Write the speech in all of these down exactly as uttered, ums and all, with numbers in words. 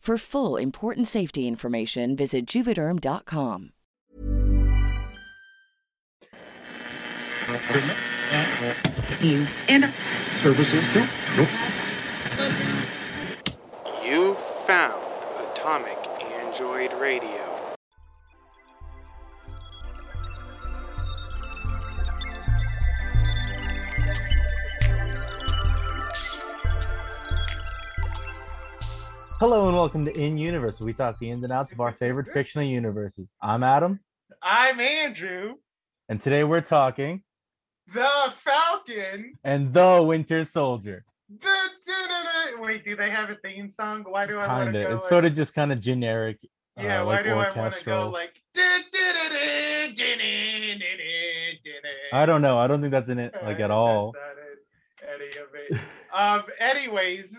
For full, important safety information, visit Juvederm dot com. And services. You found Atomic Android Radio. Hello and welcome to In Universe. We talk the ins and outs of our favorite fictional universes. I'm Adam. I'm Andrew. And today we're talking The Falcon and the Winter Soldier. The, wait, do they have a theme song? Why do I want to go? It's like, sort of just kind of generic. Yeah, uh, why like do I want to go like? I don't know. I don't think that's in it like at all. That's not it. Any of it. Um. Anyways.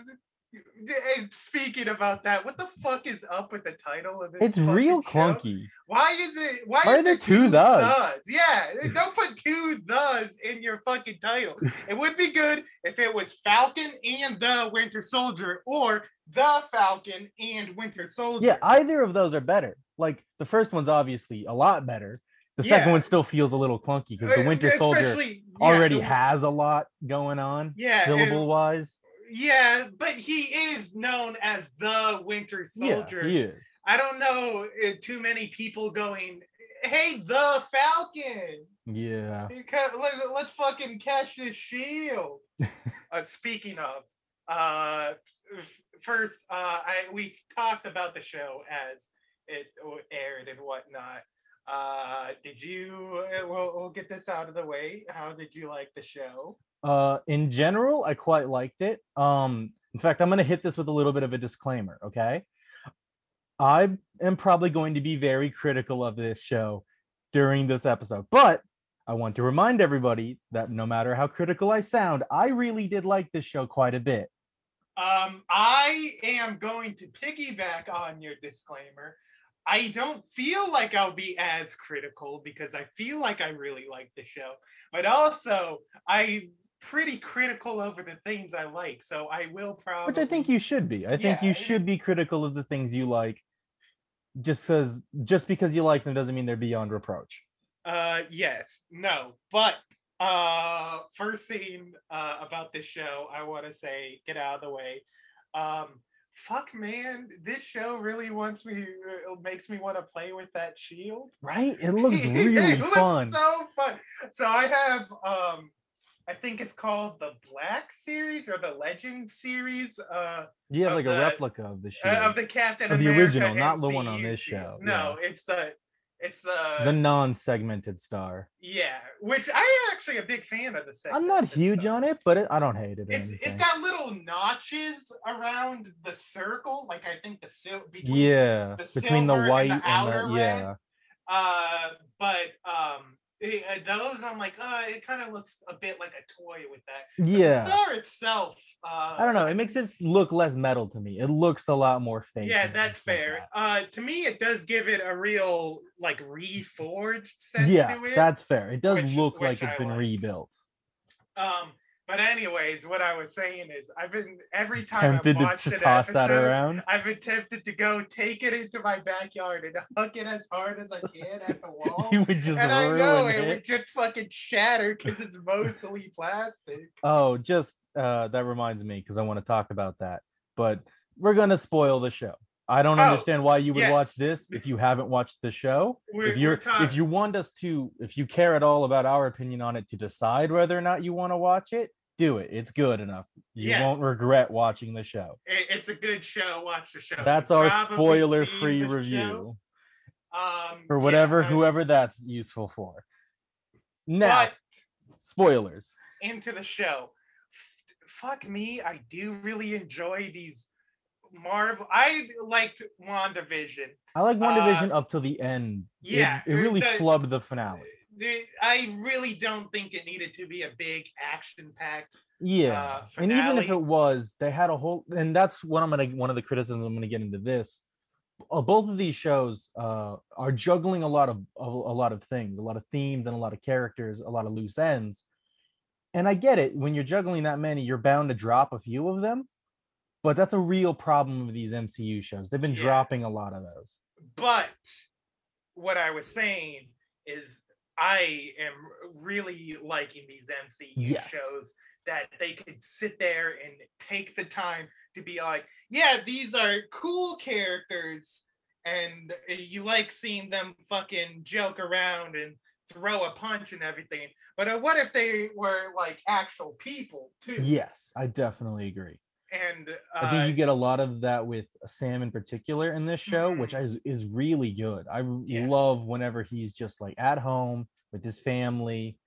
Speaking about that, what the fuck is up with the title of this? It's real clunky. Show? Why is it? Why, why is are there two thes? thes? Yeah, don't put two thes in your fucking title. It would be good if it was Falcon and the Winter Soldier, or the Falcon and Winter Soldier. Yeah, either of those are better. Like the first one's obviously a lot better. The second yeah. one still feels a little clunky because the Winter Soldier yeah, already the, has a lot going on, yeah, syllable wise. Yeah, but he is known as the Winter Soldier. Yeah, he is. I don't know uh, too many people going, hey, the Falcon. Yeah. Let's fucking catch this shield. uh, speaking of, uh, f- first, uh, I, we've talked about the show as it aired and whatnot. Uh, did you, uh, we'll, we'll get this out of the way. How did you like the show? Uh, in general, I quite liked it. Um, in fact, I'm going to hit this with a little bit of a disclaimer, okay? I am probably going to be very critical of this show during this episode, but I want to remind everybody that no matter how critical I sound, I really did like this show quite a bit. Um, I am going to piggyback on your disclaimer. I don't feel like I'll be as critical because I feel like I really like the show, but also I... pretty critical over the things I like, so I will probably, which I think you should be. I think yeah, you should be critical of the things you like, just because just because you like them doesn't mean they're beyond reproach. Uh yes no but uh first thing uh about this show I want to say, get out of the way, um fuck man, this show really wants me makes me want to play with that shield, right? It looks really it fun looks so fun. So I have um I think it's called the Black Series or the Legend Series. Uh, you have like the, a replica of the shield. Uh, of the Captain of the America original, M C U not the one on this show. No, yeah. it's the it's the the non-segmented star. Yeah, which I'm actually a big fan of the segment. I'm not huge star. on it, but it, I don't hate it. Or it's, it's got little notches around the circle, like I think the sil between yeah the between the white and the, and the outer and the, yeah. Red. Uh, but um, Those, I'm like, uh, it kind of looks a bit like a toy with that. Yeah. The star itself. Uh, I don't know. It makes it look less metal to me. It looks a lot more fake. Yeah, that's fair. Like that. Uh, to me, it does give it a real, like, reforged sense yeah, to it. Yeah, that's fair. It does which, look which like it's I been like. rebuilt. Um, but anyways, what I was saying is, I've been, every time tempted I've watched to just toss episode, that around. I've been tempted to go take it into my backyard and hug it as hard as I can at the wall. You would just and ruin I know it. it would just fucking shatter because it's mostly plastic. Oh, just uh, that reminds me, because I want to talk about that. But we're gonna spoil the show. I don't oh, understand why you would yes. watch this if you haven't watched the show. We're, if you're, if you want us to, if you care at all about our opinion on it to decide whether or not you want to watch it, do it. It's good enough. You yes. won't regret watching the show. It, it's a good show. Watch the show. That's You've our spoiler-free review. Um, for whatever, yeah, I, whoever that's useful for. Now, spoilers. Into the show. F- fuck me, I do really enjoy these Marvel. I liked WandaVision. I like WandaVision uh, up till the end. Yeah, it, it really the, flubbed the finale. The, I really don't think it needed to be a big action-packed. Yeah, uh, and even if it was, they had a whole. And that's what I'm gonna. One of the criticisms I'm gonna get into this. Uh, both of these shows uh, are juggling a lot of, of a lot of things, a lot of themes, and a lot of characters, a lot of loose ends. And I get it. When you're juggling that many, you're bound to drop a few of them. But that's a real problem with these M C U shows. They've been yeah. dropping a lot of those. But what I was saying is I am really liking these M C U yes. shows that they could sit there and take the time to be like, yeah, these are cool characters. And you like seeing them fucking joke around and throw a punch and everything. But what if they were like actual people too? Yes, I definitely agree. And uh, I think you get a lot of that with Sam in particular in this show, mm-hmm. which is, is really good. I yeah. love whenever he's just like at home with his family,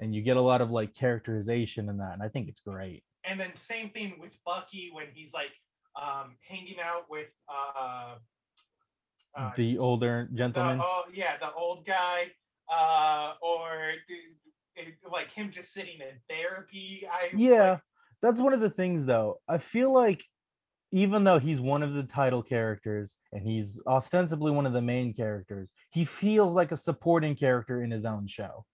and you get a lot of like characterization in that, and I think it's great. And then same thing with Bucky when he's like um, hanging out with uh, uh, the older gentleman. The old, yeah, the old guy, uh, or like him just sitting in therapy. I yeah. Like, that's one of the things, though. I feel like even though he's one of the title characters and he's ostensibly one of the main characters, he feels like a supporting character in his own show.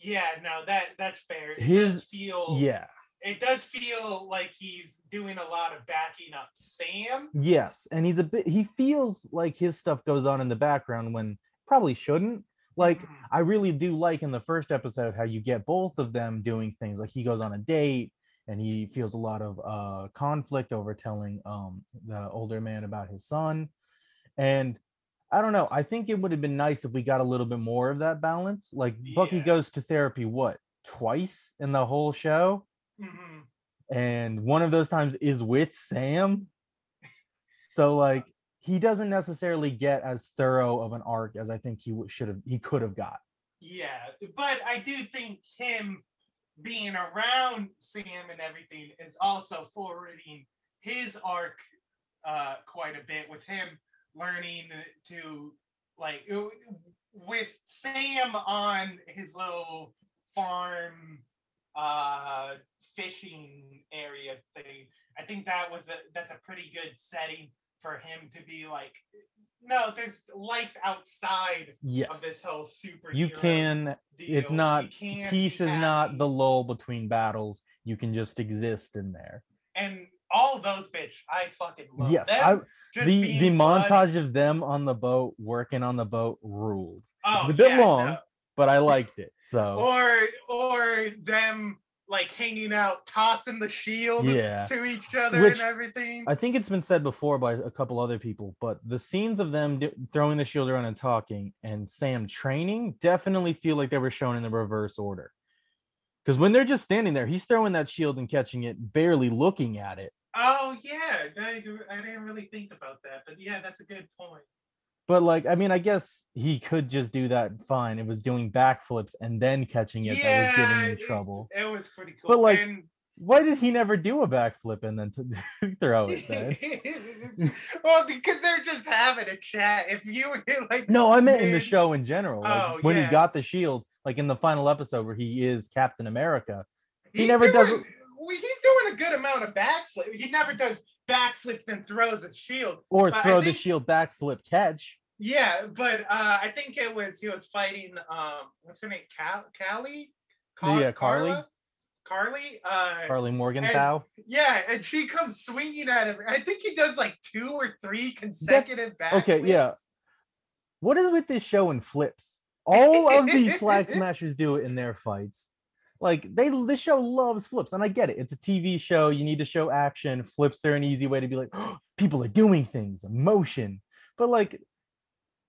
Yeah, no, that that's fair. It his does feel yeah. It does feel like he's doing a lot of backing up Sam. Yes, and he's a bit. He feels like his stuff goes on in the background when probably shouldn't. Like, mm. I really do like in the first episode how you get both of them doing things. Like he goes on a date. And he feels a lot of uh, conflict over telling um, the older man about his son. And I don't know. I think it would have been nice if we got a little bit more of that balance. Like yeah. Bucky goes to therapy, what, twice in the whole show? Mm-hmm. And one of those times is with Sam. So like he doesn't necessarily get as thorough of an arc as I think he should have. He could have got. Yeah, but I do think him being around Sam and everything is also forwarding his arc uh, quite a bit with him learning to, like, with Sam on his little farm uh, fishing area thing. I think that was a, that's a pretty good setting for him to be like, no, there's life outside yes. of this whole superhero You can, deal. It's not, peace is not the lull between battles. You can just exist in there. And all those bitch, I fucking love yes, them. I, the the montage of them on the boat, working on the boat, ruled. Oh, it's a bit yeah, long, no. but I liked it. So Or Or them... like hanging out, tossing the shield yeah. to each other Which, and everything. I think it's been said before by a couple other people, but the scenes of them d- throwing the shield around and talking and Sam training definitely feel like they were shown in the reverse order. Because when they're just standing there, he's throwing that shield and catching it, barely looking at it. Oh, yeah. I, I didn't really think about that, but yeah, that's a good point. But, like, I mean, I guess he could just do that fine. It was doing backflips and then catching it yeah, that was giving him trouble. It was pretty cool. But, like, and Why did he never do a backflip and then t- throw it? Then? Well, because they're just having a chat. If you like, no, I meant in the show in general. Like, oh, when yeah. he got the shield, like in the final episode where he is Captain America, he he's never doing, does. He's doing a good amount of backflip. He never does backflip then throws a shield or but throw think, the shield backflip catch. Yeah, but uh, I think it was he was fighting. Um, what's her name? Cal- Callie? Car- yeah, Carly. Carla? Karli, uh, Karli Morgenthau. And, yeah, and she comes swinging at him. I think he does like two or three consecutive back. Okay, flips. Yeah. What is with this show and flips? All of the flag smashers do it in their fights. Like they, this show loves flips, and I get it. It's a T V show. You need to show action. Flips are an easy way to be like, oh, people are doing things, emotion. But like,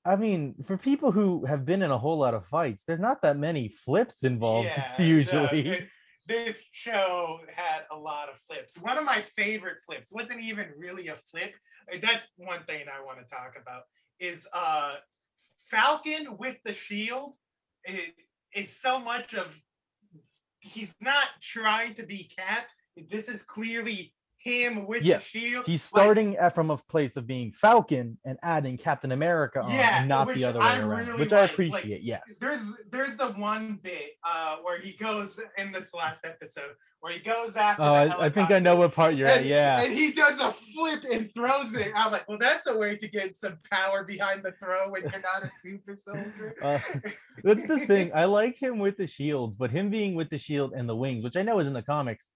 I mean, for people who have been in a whole lot of fights, there's not that many flips involved. Yeah, usually. No, it, This show had a lot of flips. One of my favorite flips wasn't even really a flip. That's one thing I want to talk about is uh, Falcon with the shield is, is so much of, he's not trying to be Cap. This is clearly him with yes. the shield. He's starting like, from a place of being Falcon and adding Captain America on yeah, and not the other way I around, really which like. I appreciate, like, yes. There's there's the one bit uh, where he goes in this last episode where he goes after uh, the helicopter. I think I know what part you're and, at, yeah. And he does a flip and throws it. I'm like, well, that's a way to get some power behind the throw when you're not a super soldier. uh, that's the thing. I like him with the shield, but him being with the shield and the wings, which I know is in the comics,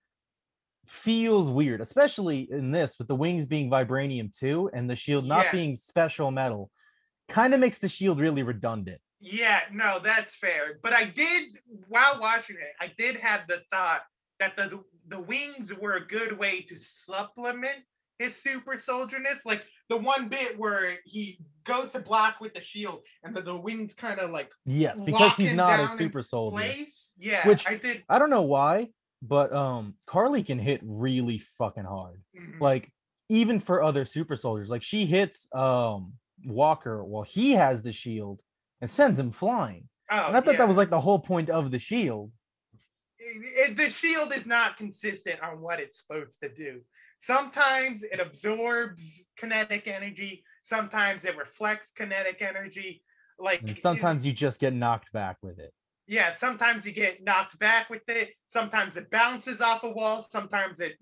feels weird, especially in this with the wings being vibranium too and the shield not yeah. being special metal. Kind of makes the shield really redundant. Yeah, no, that's fair. But I did, while watching it, I did have the thought that the the wings were a good way to supplement his super soldierness. Like the one bit where he goes to block with the shield and the, the wings kind of like yes, because he's not a super soldier. Place. Yeah, which I did. I don't know why. But um, Karli can hit really fucking hard. Mm-hmm. Like, even for other super soldiers. Like, she hits um, Walker while he has the shield and sends him flying. Oh, and I thought yeah. that was, like, the whole point of the shield. It, it, the shield is not consistent on what it's supposed to do. Sometimes it absorbs kinetic energy. Sometimes it reflects kinetic energy. Like, and sometimes it, you just get knocked back with it. Yeah, sometimes you get knocked back with it. Sometimes it bounces off a wall. Sometimes it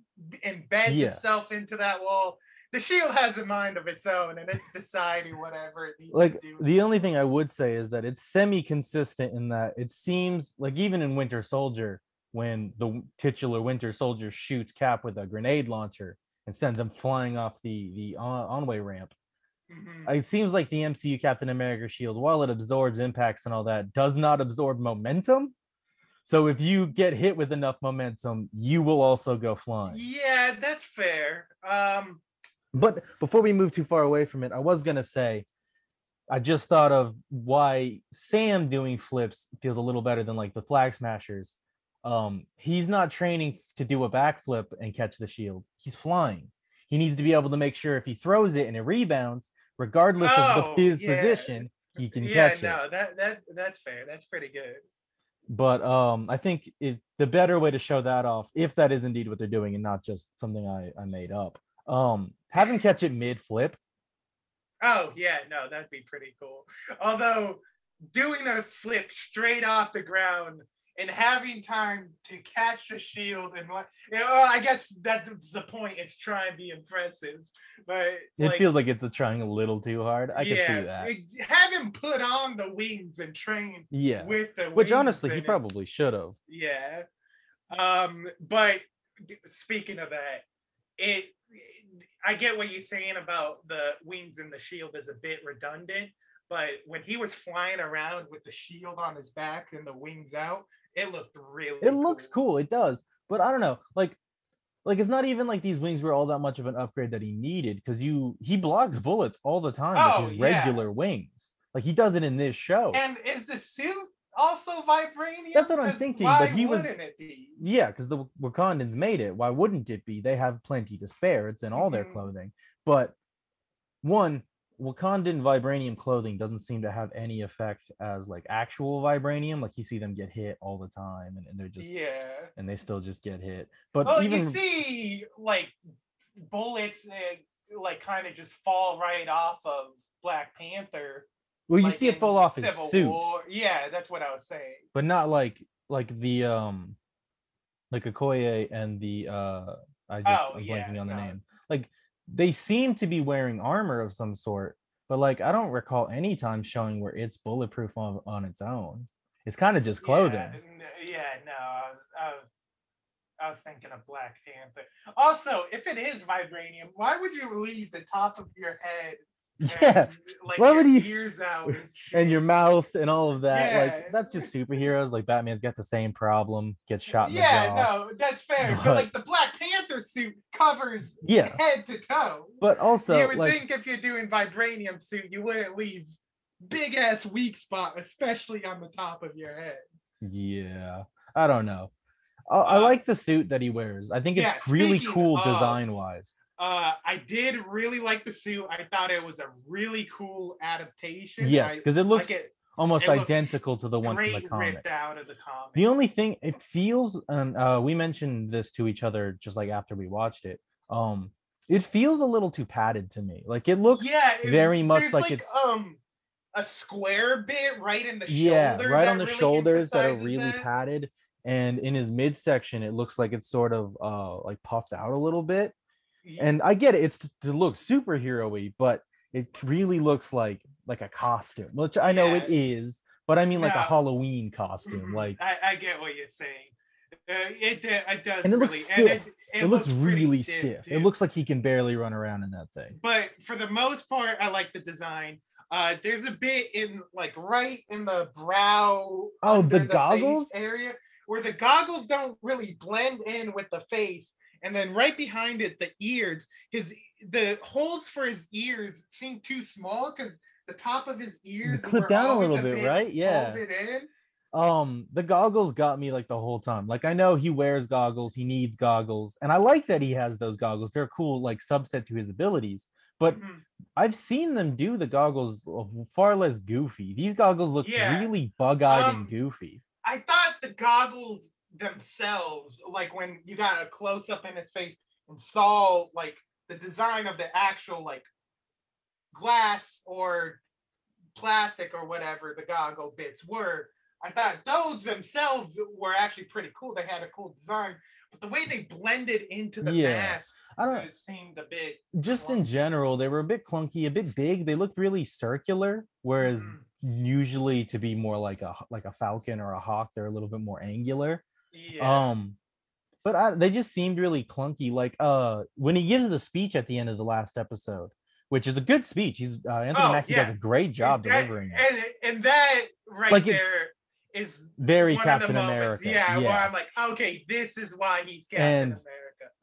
embeds yeah. itself into that wall. The shield has a mind of its own, and it's deciding whatever it needs like, to do. The only thing I would say is that it's semi-consistent in that it seems, like even in Winter Soldier, when the titular Winter Soldier shoots Cap with a grenade launcher and sends him flying off the, the on- onway ramp, mm-hmm. it seems like the M C U Captain America shield, while it absorbs impacts and all that, does not absorb momentum. So if you get hit with enough momentum, you will also go flying. Yeah, that's fair. Um... But before we move too far away from it, I was going to say, I just thought of why Sam doing flips feels a little better than like the Flag Smashers. Um, he's not training to do a backflip and catch the shield. He's flying. He needs to be able to make sure if he throws it and it rebounds, regardless oh, of the, his yeah. position, he can yeah, catch no, it. Yeah, no, that that that's fair. That's pretty good. But um, I think it, the better way to show that off, if that is indeed what they're doing and not just something I, I made up, um, have him catch it mid-flip. Oh, yeah, no, that'd be pretty cool. Although, doing a flip straight off the ground and having time to catch the shield and what, you know, I guess that's the point. It's trying to be impressive, but it like, feels like it's trying a little too hard. I yeah, can see that. It, have him put on the wings and train. Yeah, with the which wings honestly he probably should have. Yeah, um, but speaking of that, it I get what you're saying about the wings and the shield is a bit redundant. But when he was flying around with the shield on his back and the wings out, it looked really It cool. looks cool. It does. But I don't know. Like, like it's not even like these wings were all that much of an upgrade that he needed because you he blocks bullets all the time oh, with his yeah. regular wings. Like, he does it in this show. And is the suit also vibranium? That's what I'm thinking. Why but he wouldn't was, it be? Yeah, because the Wakandans made it. Why wouldn't it be? They have plenty to spare. It's in all mm-hmm. their clothing. But one... Wakandan vibranium clothing doesn't seem to have any effect as like actual vibranium. Like you see them get hit all the time, and, and they're just yeah, and they still just get hit. But well, even you see like bullets that like kind of just fall right off of Black Panther. Well, you like see it fall off his suit. War. Yeah, that's what I was saying. But not like like the um, like Okoye and the uh, I just oh, I'm yeah, blanking on no. the name. Like they seem to be wearing armor of some sort, but like I don't recall any time showing where it's bulletproof on, on its own. It's kind of just clothing. Yeah, yeah no, I was, I was I was thinking of Black Panther. Also, if it is vibranium, why would you leave the top of your head? Yeah, and, like why would you ears out and, and your mouth and all of that? Yeah. Like that's just superheroes. Like Batman's got the same problem, gets shot in yeah, the jaw. No, that's fair. But, but like the Black Panther suit covers yeah. head to toe. But also, you would like, think if you're doing vibranium suit, you wouldn't leave big ass weak spot, especially on the top of your head. Yeah, I don't know. I, uh, I like the suit that he wears. I think it's yeah, really cool of, design wise. Uh, I did really like the suit. I thought it was a really cool adaptation. Yes, because it looks like it, almost it identical looks to the one from the comics. Out of the comics. The only thing it feels, and uh, we mentioned this to each other just like after we watched it. Um, it feels a little too padded to me. Like it looks yeah, it, very much like, like it's um a square bit right in the yeah, shoulder. Yeah, right on the really shoulders that are really that. padded, and in his midsection, it looks like it's sort of uh like puffed out a little bit. And I get it, it's to, to look superhero-y, but it really looks like like a costume, which I know yeah. it is, but I mean like no. a Halloween costume. Mm-hmm. Like I, I get what you're saying. Uh, it, it does and it really, looks stiff. And it, it, it looks, looks really stiff. stiff. It looks like he can barely run around in that thing. But for the most part, I like the design. Uh, there's a bit in like right in the brow. Oh, the, the goggles area where the goggles don't really blend in with the face. And then right behind it, the ears, his the holes for his ears seem too small because the top of his ears clip down a little a bit, bit, right? Yeah. In. Um, the goggles got me like the whole time. Like I know he wears goggles, he needs goggles, and I like that he has those goggles. They're a cool, like subset to his abilities. But mm-hmm. I've seen them do the goggles far less goofy. These goggles look yeah. really bug-eyed um, and goofy. I thought the goggles themselves, like when you got a close-up in his face and saw like the design of the actual like glass or plastic or whatever the goggle bits were, I thought those themselves were actually pretty cool. They had a cool design, but the way they blended into the yeah. mask, I don't it seemed a bit just clunky. In general, they were a bit clunky, a bit big. They looked really circular, whereas mm-hmm. usually to be more like a like a falcon or a hawk, they're a little bit more angular. Yeah. Um, but I, they just seemed really clunky. Like uh, when he gives the speech at the end of the last episode, which is a good speech. He's uh, Anthony oh, Mackie yeah. does a great job and delivering that, it. And, and that right like there is very Captain America. Yeah, yeah, where I'm like, okay, this is why he's Captain and, America.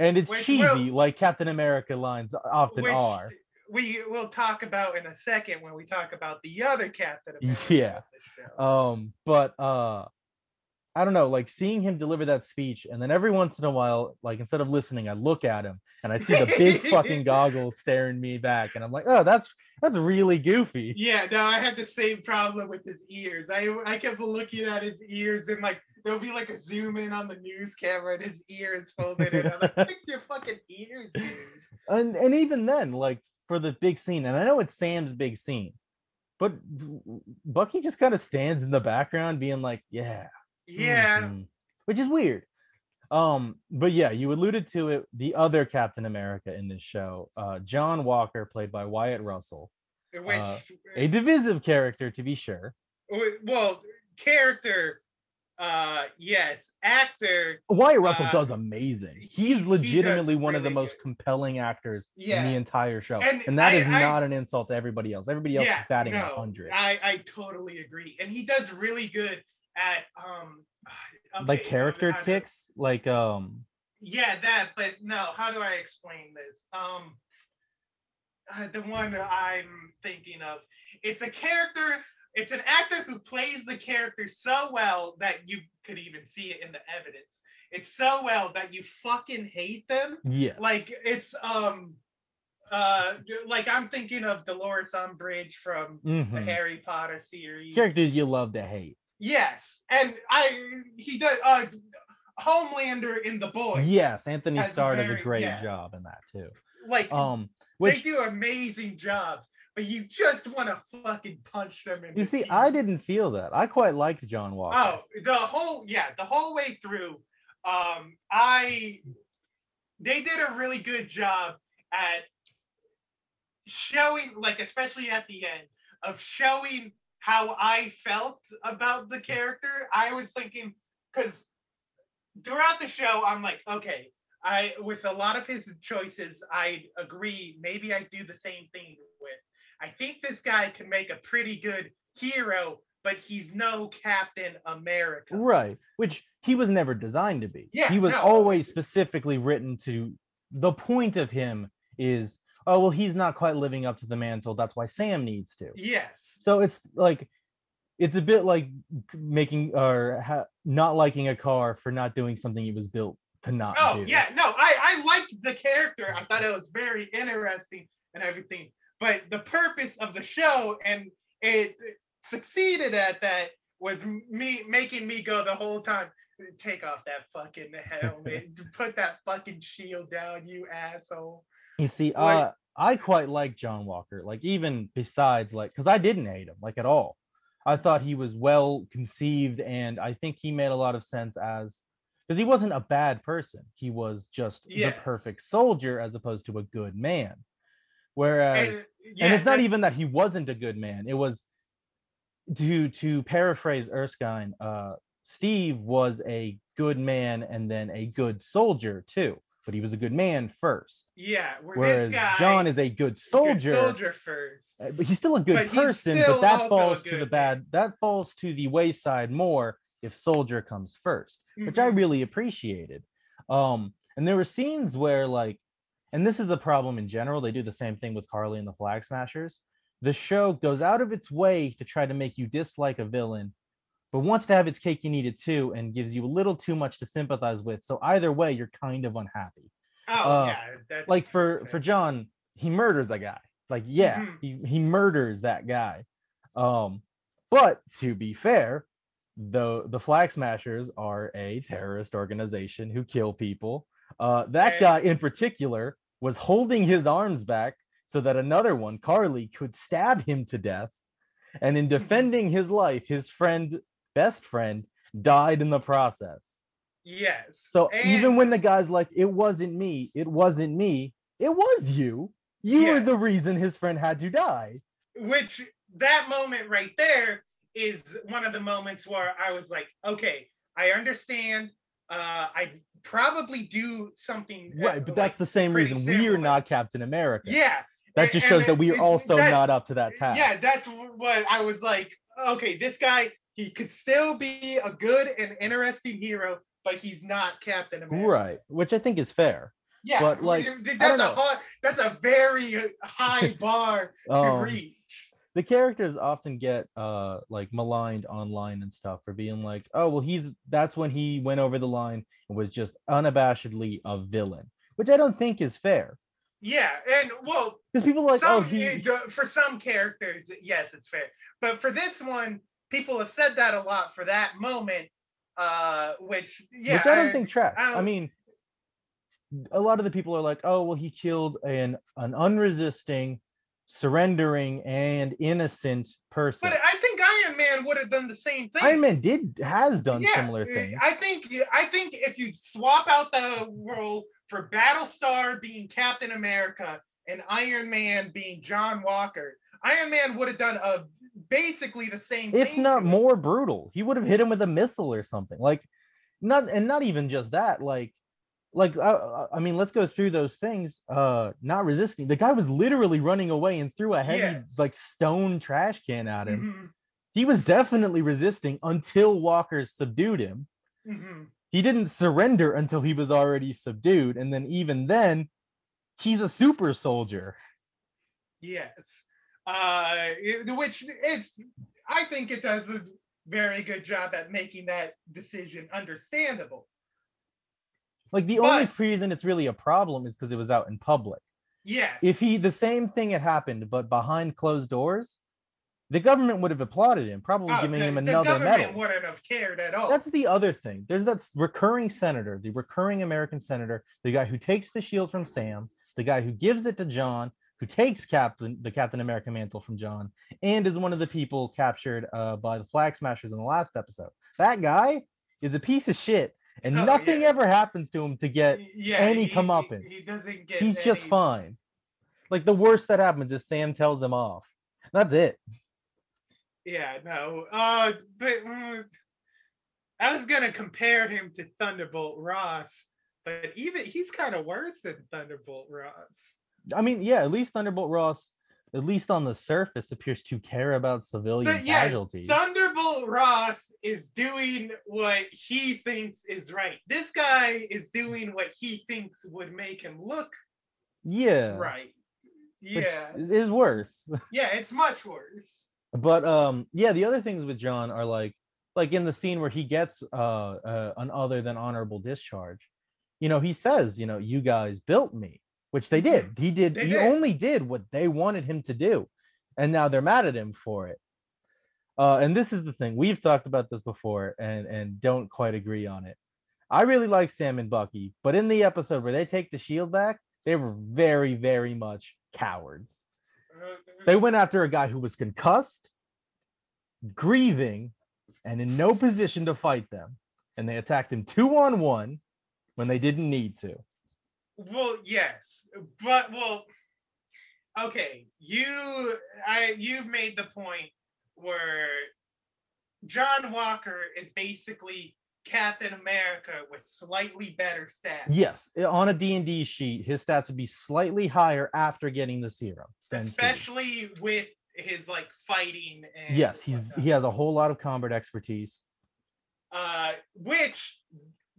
And it's which cheesy, we'll, like Captain America lines often which are. We will talk about in a second when we talk about the other Captain America. Yeah. Show. Um, but uh. I don't know, like seeing him deliver that speech, and then every once in a while, like instead of listening, I look at him and I see the big fucking goggles staring me back, and I'm like, oh, that's that's really goofy. Yeah, no, I had the same problem with his ears. I I kept looking at his ears, and like there'll be like a zoom in on the news camera, and his ear is folded, and I'm like, fix your fucking ears, dude. And and even then, like for the big scene, and I know it's Sam's big scene, but Bucky just kind of stands in the background, being like, yeah. Yeah, mm-hmm. Which is weird. Um, but yeah, you alluded to it. The other Captain America in this show, uh, John Walker, played by Wyatt Russell, which uh, a divisive character to be sure. Well, character, uh, yes, actor. Wyatt Russell uh, does amazing. He's legitimately he one really of the most good. compelling actors yeah. in the entire show, and, and that I, is not I, an insult to everybody else. Everybody else yeah, is batting no, one hundred. I I totally agree, and he does really good at um okay, like character I, ticks like um yeah that but no how do I explain this um uh, the one I'm thinking of, it's a character it's an actor who plays the character so well that you could even see it in the evidence. It's so well that you fucking hate them. Yeah, like it's um Uh, like I'm thinking of Dolores Umbridge from mm-hmm. the Harry Potter series. Characters you love to hate. Yes, and I he does. Uh, Homelander in The Boys. Yes, Anthony Starr does a great yeah. job in that too. Like um, which, they do amazing jobs, but you just want to fucking punch them in. You the see, teeth. I didn't feel that. I quite liked John Walker. Oh, the whole yeah, the whole way through. Um, I they did a really good job at showing, like especially at the end, of showing how I felt about the character. I was thinking, because throughout the show, I'm like, okay, I with a lot of his choices, I agree. Maybe I do the same thing with. I think this guy can make a pretty good hero, but he's no Captain America. Right, which he was never designed to be. Yeah, he was no. always specifically written to, the point of him is, oh, well, he's not quite living up to the mantle. That's why Sam needs to. Yes. So it's like, it's a bit like making or ha- not liking a car for not doing something it was built to not oh, do. Oh, yeah. No, I, I liked the character. I thought it was very interesting and everything. But the purpose of the show, and it succeeded at that, was me making me go the whole time, take off that fucking helmet, put that fucking shield down, you asshole. You see, like, uh, I quite like John Walker, like even besides, like, because I didn't hate him, like, at all. I thought he was well conceived, and I think he made a lot of sense as, because he wasn't a bad person. He was just yes. the perfect soldier as opposed to a good man. Whereas, and, yeah, and it's not even that he wasn't a good man. It was, to to paraphrase Erskine, uh, Steve was a good man and then a good soldier too. But he was a good man first. Yeah. Whereas this guy, John is a good soldier. Good soldier first. But he's still a good but person. But that falls to the bad. That falls to the wayside more if soldier comes first, mm-hmm. which I really appreciated. Um, and there were scenes where, like, and this is the problem in general. They do the same thing with Karli and the Flag Smashers. The show goes out of its way to try to make you dislike a villain, but wants to have its cake and eat it too, and gives you a little too much to sympathize with. So either way, you're kind of unhappy. Oh, uh, yeah. That's, like, for, for John, he murders a guy. Like, yeah, mm-hmm. he, he murders that guy. Um, but to be fair, the, the Flag Smashers are a terrorist organization who kill people. Uh, that and... guy in particular was holding his arms back so that another one, Karli, could stab him to death. And in defending his life, his friend... best friend died in the process. Yes. So and even when the guy's like, it wasn't me, it wasn't me, it was you. You yeah. were the reason his friend had to die. Which, that moment right there is one of the moments where I was like, okay, I understand. Uh, I probably do something. Right, but like, that's the same reason similar. We are not Captain America. Yeah. That just and, shows and that we are also not up to that task. Yeah, that's what I was like, okay, this guy... he could still be a good and interesting hero, but he's not Captain America. Right, which I think is fair. Yeah, but like, that's, a hard, that's a very high bar to um, reach. The characters often get uh, like maligned online and stuff for being like, oh, well, he's that's when he went over the line and was just unabashedly a villain, which I don't think is fair. Yeah, and well, because people are like, some, oh, he... for some characters, yes, it's fair. But for this one, people have said that a lot for that moment, uh, which, yeah. Which I don't I, think tracks. I, I mean, a lot of the people are like, oh, well, he killed an, an unresisting, surrendering, and innocent person. But I think Iron Man would have done the same thing. Iron Man did, has done yeah, similar things. I think, I think if you swap out the role for Battlestar being Captain America and Iron Man being John Walker, Iron Man would have done a basically the same thing. If not more brutal. He would have hit him with a missile or something. Like, not and not even just that. Like, like I, I mean, let's go through those things. Uh, not resisting. The guy was literally running away and threw a heavy, yes. like, stone trash can at him. Mm-hmm. He was definitely resisting until Walker subdued him. Mm-hmm. He didn't surrender until he was already subdued. And then even then, he's a super soldier. Yes. Uh, which it's, I think it does a very good job at making that decision understandable. Like the but, only reason it's really a problem is because it was out in public. Yes. If he, the same thing had happened, but behind closed doors, the government would have applauded him, probably oh, giving the, him another medal. The government medal. Wouldn't have cared at all. That's the other thing. There's that recurring senator, the recurring American senator, the guy who takes the shield from Sam, the guy who gives it to John, who takes Captain the Captain America mantle from John, and is one of the people captured uh, by the Flag Smashers in the last episode. That guy is a piece of shit, and oh, nothing yeah. ever happens to him to get yeah, any he, comeuppance. He, he doesn't get He's any... just fine. Like, the worst that happens is Sam tells him off. That's it. Yeah, no. Uh, but uh, I was going to compare him to Thunderbolt Ross, but even he's kind of worse than Thunderbolt Ross. I mean, yeah, at least Thunderbolt Ross, at least on the surface, appears to care about civilian but, yeah, casualties. Thunderbolt Ross is doing what he thinks is right. This guy is doing what he thinks would make him look yeah. right. Yeah. Which is worse. Yeah, it's much worse. But um, yeah, the other things with John are like, like in the scene where he gets uh, uh, an other than honorable discharge, you know, he says, you know, you guys built me. Which they did. He did. They he did. only did what they wanted him to do, and now they're mad at him for it. Uh, and this is the thing, we've talked about this before, and and don't quite agree on it. I really like Sam and Bucky, but in the episode where they take the shield back, they were very, very much cowards. They went after a guy who was concussed, grieving, and in no position to fight them, and they attacked him two on one when they didn't need to. Well, yes, but well, okay. You, I, you've made the point where John Walker is basically Captain America with slightly better stats. Yes, on a D and D sheet, his stats would be slightly higher after getting the serum, especially series. with his like fighting. And yes, he's whatnot. He has a whole lot of combat expertise. Uh, which.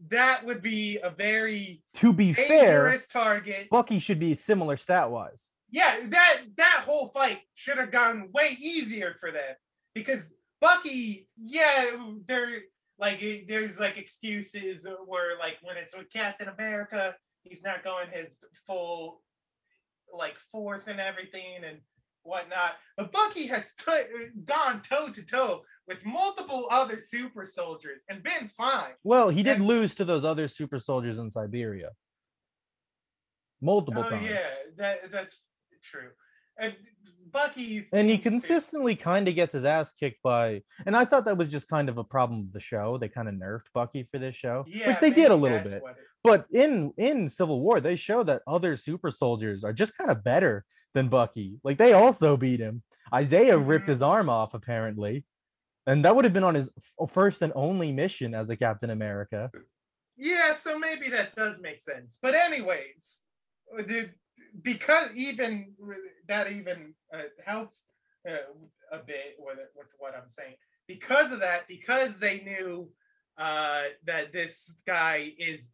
That would be a very to be dangerous fair, target. Bucky should be similar stat wise. Yeah, that that whole fight should have gone way easier for them because Bucky, yeah, there like there's like excuses where like when it's with Captain America, he's not going his full like force and everything and whatnot. But Bucky has t- gone toe to toe with multiple other super soldiers and been fine. Well, he did and, lose to those other super soldiers in Siberia multiple oh, times. Yeah, that, that's true. And Bucky's and he consistently kind of gets his ass kicked by. And I thought that was just kind of a problem of the show. They kind of nerfed Bucky for this show, yeah, which they did a little bit. It, but in in Civil War, they show that other super soldiers are just kind of better than Bucky. Like, they also beat him. Isaiah mm-hmm. ripped his arm off, apparently. And that would have been on his first and only mission as a Captain America. Yeah, so maybe that does make sense. But anyways, because even that even uh, helps uh, a bit with, with what I'm saying. Because of that, because they knew uh, that this guy is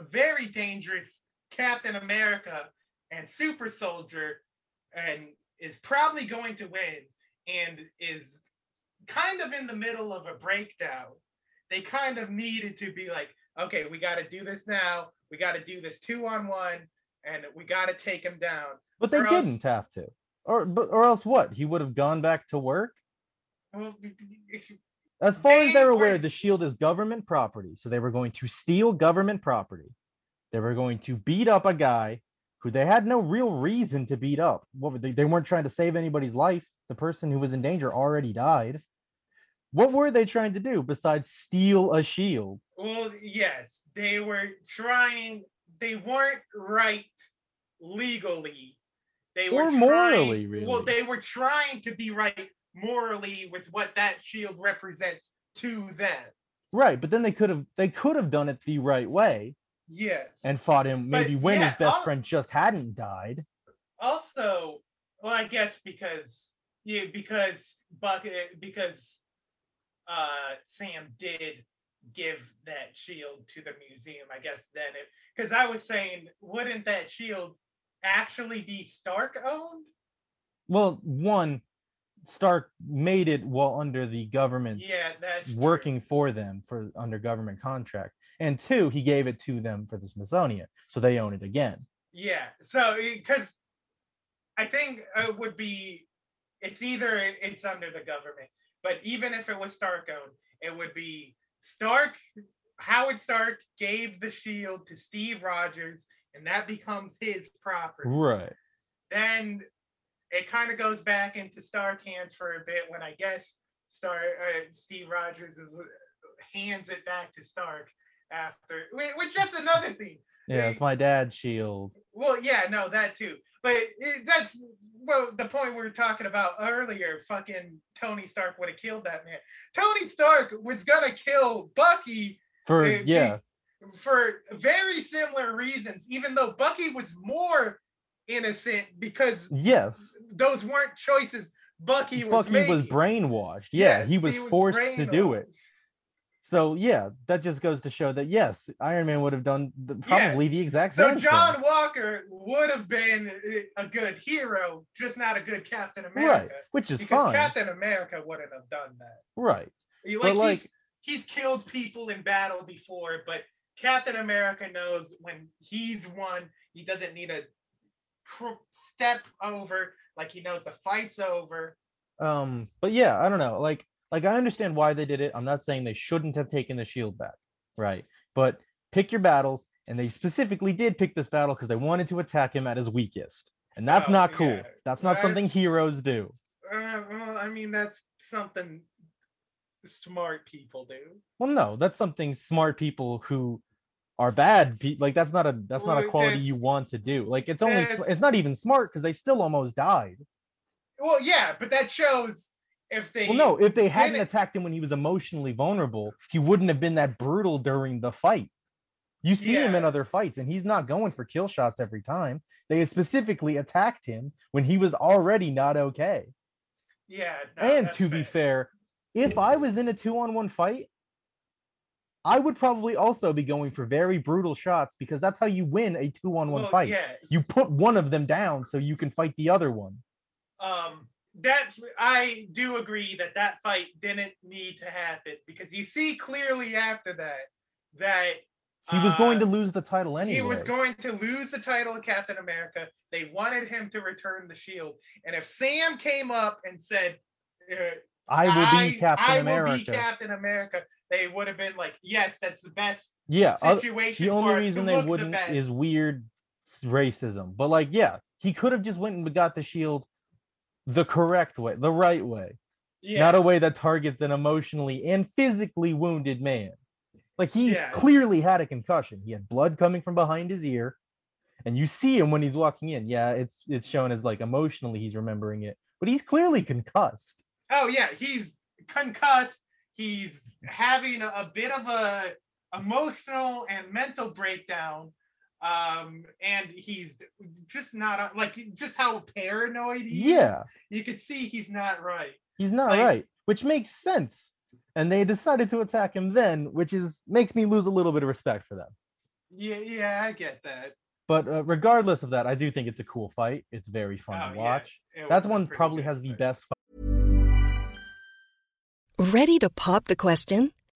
a very dangerous Captain America and super soldier, and is probably going to win and is kind of in the middle of a breakdown. They kind of needed to be like, okay, we got to do this now. We got to do this two on one and we got to take him down. But they else... didn't have to. Or but, or else what? He would have gone back to work? Well, as far as they're aware, were... the shield is government property. So they were going to steal government property. They were going to beat up a guy who they had no real reason to beat up. What were they, they weren't trying to save anybody's life. The person who was in danger already died. What were they trying to do besides steal a shield? Well, yes, they were trying. They weren't right legally. They or were morally, trying, really. Well, they were trying to be right morally with what that shield represents to them. Right, but then they could have. They could have done it the right way. Yes. And fought him maybe but, when yeah, his best also, friend just hadn't died. Also, well, I guess because yeah, because Bucky because uh Sam did give that shield to the museum, I guess then it because I was saying, wouldn't that shield actually be Stark owned? Well, one, Stark made it while under the government yeah, that's working true. for them for under government contract. And two, he gave it to them for the Smithsonian, so they own it again. Yeah, so because I think it would be, it's either it's under the government, but even if it was Stark-owned, it would be Stark, Howard Stark gave the shield to Steve Rogers, and that becomes his property. Right. Then it kind of goes back into Stark hands for a bit when I guess Stark, uh, Steve Rogers is, hands it back to Stark after, which that's another thing. Yeah, it's my dad's shield. Well, yeah, no, that too. But it, that's well the point we were talking about earlier. Fucking Tony Stark would have killed that man. Tony Stark was gonna kill Bucky for uh, yeah for very similar reasons, even though Bucky was more innocent because yes, those weren't choices Bucky was Bucky making. was brainwashed. Yeah, yes, he was, he was forced to do it. So, yeah, that just goes to show that, yes, Iron Man would have done the, probably yeah. the exact same thing. So John thing. Walker would have been a good hero, just not a good Captain America. Right, which is because fine. Because Captain America wouldn't have done that. Right. Like, but like he's, he's killed people in battle before, but Captain America knows when he's won, he doesn't need a step over. Like, he knows the fight's over. Um, But, yeah, I don't know. Like, Like, I understand why they did it. I'm not saying they shouldn't have taken the shield back, right? But pick your battles, and they specifically did pick this battle because they wanted to attack him at his weakest. And that's oh, not cool. Yeah. That's not I, something heroes do. Uh, well, I mean, that's something smart people do. Well, no, that's something smart people who are bad. Pe- like, that's not a that's well, not a quality you want to do. Like, it's only it's, it's not even smart because they still almost died. Well, yeah, but that shows... If they well, no, if they hadn't attacked him when he was emotionally vulnerable, he wouldn't have been that brutal during the fight. You see yeah. him in other fights, and he's not going for kill shots every time. They specifically attacked him when he was already not okay. Yeah. No, and to fair. be fair, if I was in a two-on-one fight, I would probably also be going for very brutal shots because that's how you win a two-on-one well, fight. Yes. You put one of them down so you can fight the other one. Um. That I do agree that that fight didn't need to happen because you see clearly after that that he was uh, going to lose the title anyway. He was going to lose the title of Captain America. They wanted him to return the shield, and if Sam came up and said, "I will be Captain I, America," I will be Captain America, they would have been like, "Yes, that's the best." Yeah, situation. The only for reason they wouldn't the is weird racism, but like, yeah, he could have just went and got the shield. The correct way, the right way, yes. Not a way that targets an emotionally and physically wounded man. Like he yeah. clearly had a concussion. He had blood coming from behind his ear, and you see him when he's walking in. Yeah, it's it's shown as like emotionally he's remembering it, but he's clearly concussed. Oh yeah, he's concussed. He's having a bit of a emotional and mental breakdown. Um, and he's just not like just how paranoid he yeah. is. You could see he's not right. He's not like, right, which makes sense. And they decided to attack him then, which is makes me lose a little bit of respect for them. Yeah, yeah, I get that. But uh, regardless of that, I do think it's a cool fight. It's very fun oh, to watch. Yeah, That's one probably has fight. the best fight. Ready to pop the question?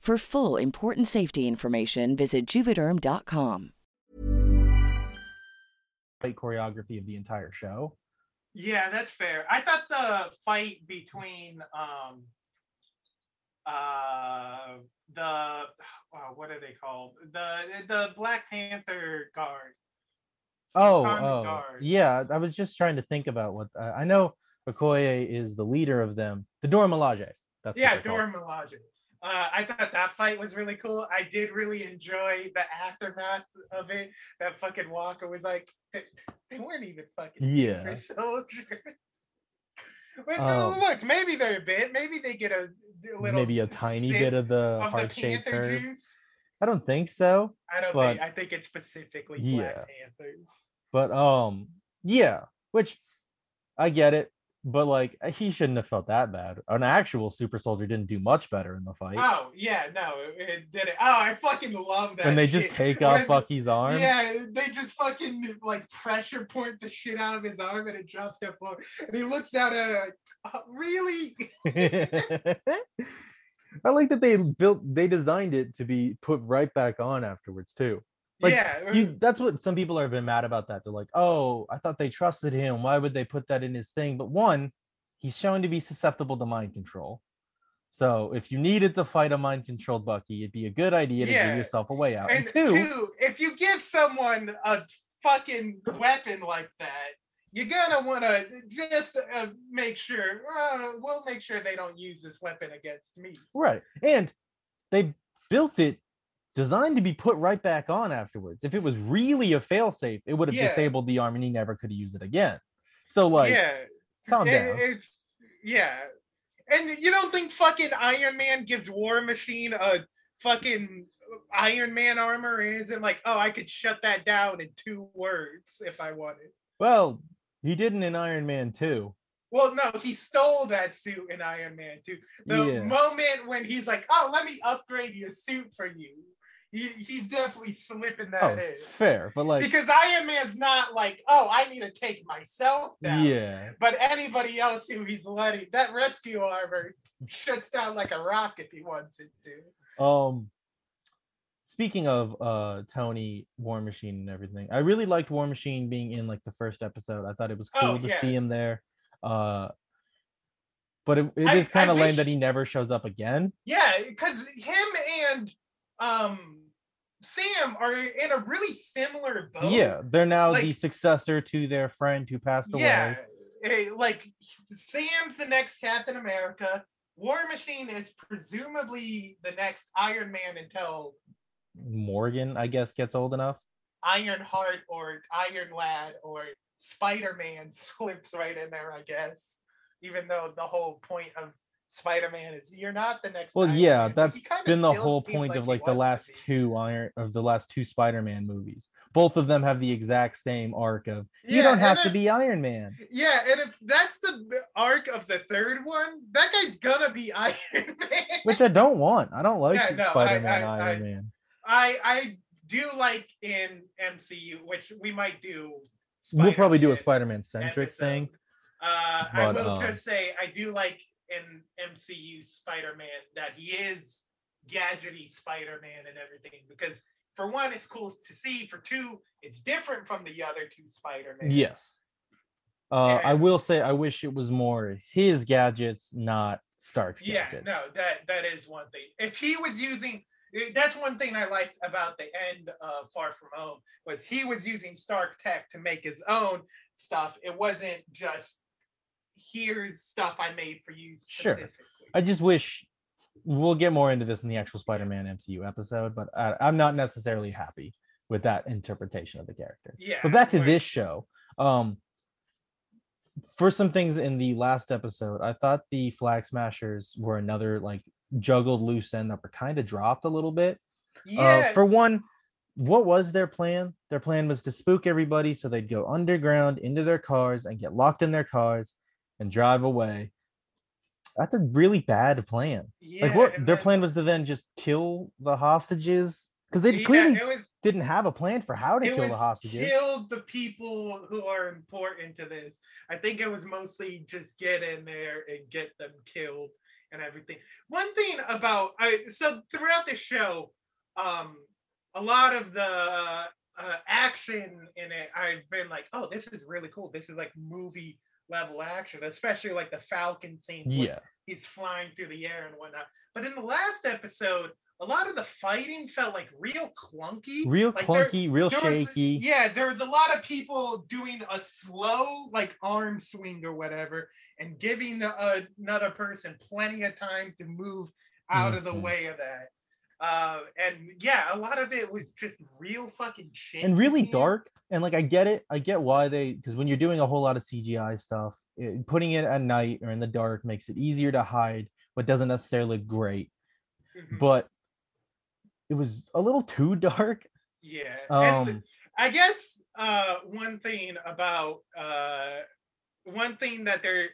For full, important safety information, visit Juvederm dot com. Play choreography of the entire show. Yeah, that's fair. I thought the fight between um, uh, the, oh, what are they called? The the Black Panther guard. Oh, oh guard. Yeah. I was just trying to think about what, uh, I know Okoye is the leader of them. The Dora Milaje. That's yeah, Dora Milaje. Uh, I thought that fight was really cool. I did really enjoy the aftermath of it. That fucking Walker was like, they, they weren't even fucking yeah. super soldiers. Which, um, look, maybe they're a bit. Maybe they get a, a little. Maybe a tiny bit of the heart shaped juice. I don't think so. I don't but, think. I think it's specifically yeah. Black Panthers. But um, yeah, which I get it. But like he shouldn't have felt that bad. An actual super soldier didn't do much better in the fight. Oh yeah, no, it, it didn't. Oh, I fucking love that. And they shit. just take off when, Bucky's arm. Yeah, they just fucking like pressure point the shit out of his arm, and it drops that floor. And he looks down at it like, oh, really? I like that they built, they designed it to be put right back on afterwards too. Like, yeah, you, that's what some people have been mad about. That they're like, "Oh, I thought they trusted him. Why would they put that in his thing?" But one, he's shown to be susceptible to mind control. So if you needed to fight a mind controlled Bucky, it'd be a good idea to yeah. give yourself a way out. And, and two, two, if you give someone a fucking weapon like that, you're gonna want to just uh, make sure. Uh, we'll make sure they don't use this weapon against me. Right, and they built it. Designed to be put right back on afterwards. If it was really a failsafe, it would have yeah. disabled the arm and he never could have used it again. So like, yeah. calm it, down. It's, yeah. And you don't think fucking Iron Man gives War Machine a fucking Iron Man armor? Isn't like, oh, I could shut that down in two words if I wanted. Well, he didn't in Iron Man two. Well, no, he stole that suit in Iron Man two. The yeah. moment when he's like, oh, let me upgrade your suit for you. He, he's definitely slipping that oh, in. Fair, but like because Iron Man's not like, oh, I need to take myself down. Yeah. But anybody else who he's letting, that rescue armor shuts down like a rock if he wants it to. Um, speaking of uh Tony, War Machine, and everything, I really liked War Machine being in like the first episode. I thought it was cool oh, to yeah. see him there. Uh, but it, it I, is kind of lame wish... that he never shows up again. Yeah, because him and um. Sam are in a really similar boat. Yeah, they're now like, the successor to their friend who passed away. Yeah, it, like Sam's the next Captain America. War Machine is presumably the next Iron Man until Morgan, I guess, gets old enough. Iron Heart or Iron Lad or Spider-Man slips right in there, I guess. Even though the whole point of Spider-Man is you're not the next well Iron yeah Man, that's been the whole point like of like the last two iron of the last two Spider-Man movies. Both of them have the exact same arc of yeah, you don't have if, to be Iron Man yeah and if that's the arc of the third one, that guy's gonna be Iron Man, which I don't want. I don't like yeah, no, Spider-Man I, I, Iron I, Man I I do like in M C U, which we might do Spider-Man we'll probably do a Spider-Man centric episode. thing uh but, I will um, just say I do like in M C U Spider-Man that he is gadgety Spider-Man and everything, because for one, it's cool to see. For two, it's different from the other two Spider-Man. Yes. Uh, and, I will say I wish it was more his gadgets, not Stark's yeah, gadgets. Yeah, no, that, that is one thing. If he was using... That's one thing I liked about the end of Far From Home, was he was using Stark tech to make his own stuff. It wasn't just, here's stuff I made for you specifically. Sure. I just wish... We'll get more into this in the actual Spider-Man M C U episode, but I, I'm not necessarily happy with that interpretation of the character. Yeah. But back to this show. Um, for some things in the last episode, I thought the Flag Smashers were another like juggled loose end that were kind of dropped a little bit. Yeah. Uh, for one, what was their plan? Their plan was to spook everybody so they'd go underground into their cars and get locked in their cars and drive away. That's a really bad plan. Yeah, like what their then, plan was to then just kill the hostages, because they yeah, clearly was, didn't have a plan for how to kill was the hostages. Kill the people who are important to this. I think it was mostly just get in there and get them killed and everything. One thing about I so throughout the show, um, a lot of the uh, action in it, I've been like, oh, this is really cool. This is like movie level action, especially like the Falcon scenes. Yeah, he's flying through the air and whatnot. But in the last episode, a lot of the fighting felt like real clunky, real like clunky, there, real there shaky. Was, yeah, there was a lot of people doing a slow like arm swing or whatever, and giving the, uh, another person plenty of time to move out mm-hmm. of the way of that. Uh, and yeah, a lot of it was just real fucking shit. And really dark. And like, I get it. I get why they, because when you're doing a whole lot of C G I stuff, it, putting it at night or in the dark makes it easier to hide, but doesn't necessarily look great. Mm-hmm. But it was a little too dark. Yeah. Um, and I guess uh, one thing about, uh, one thing that they're,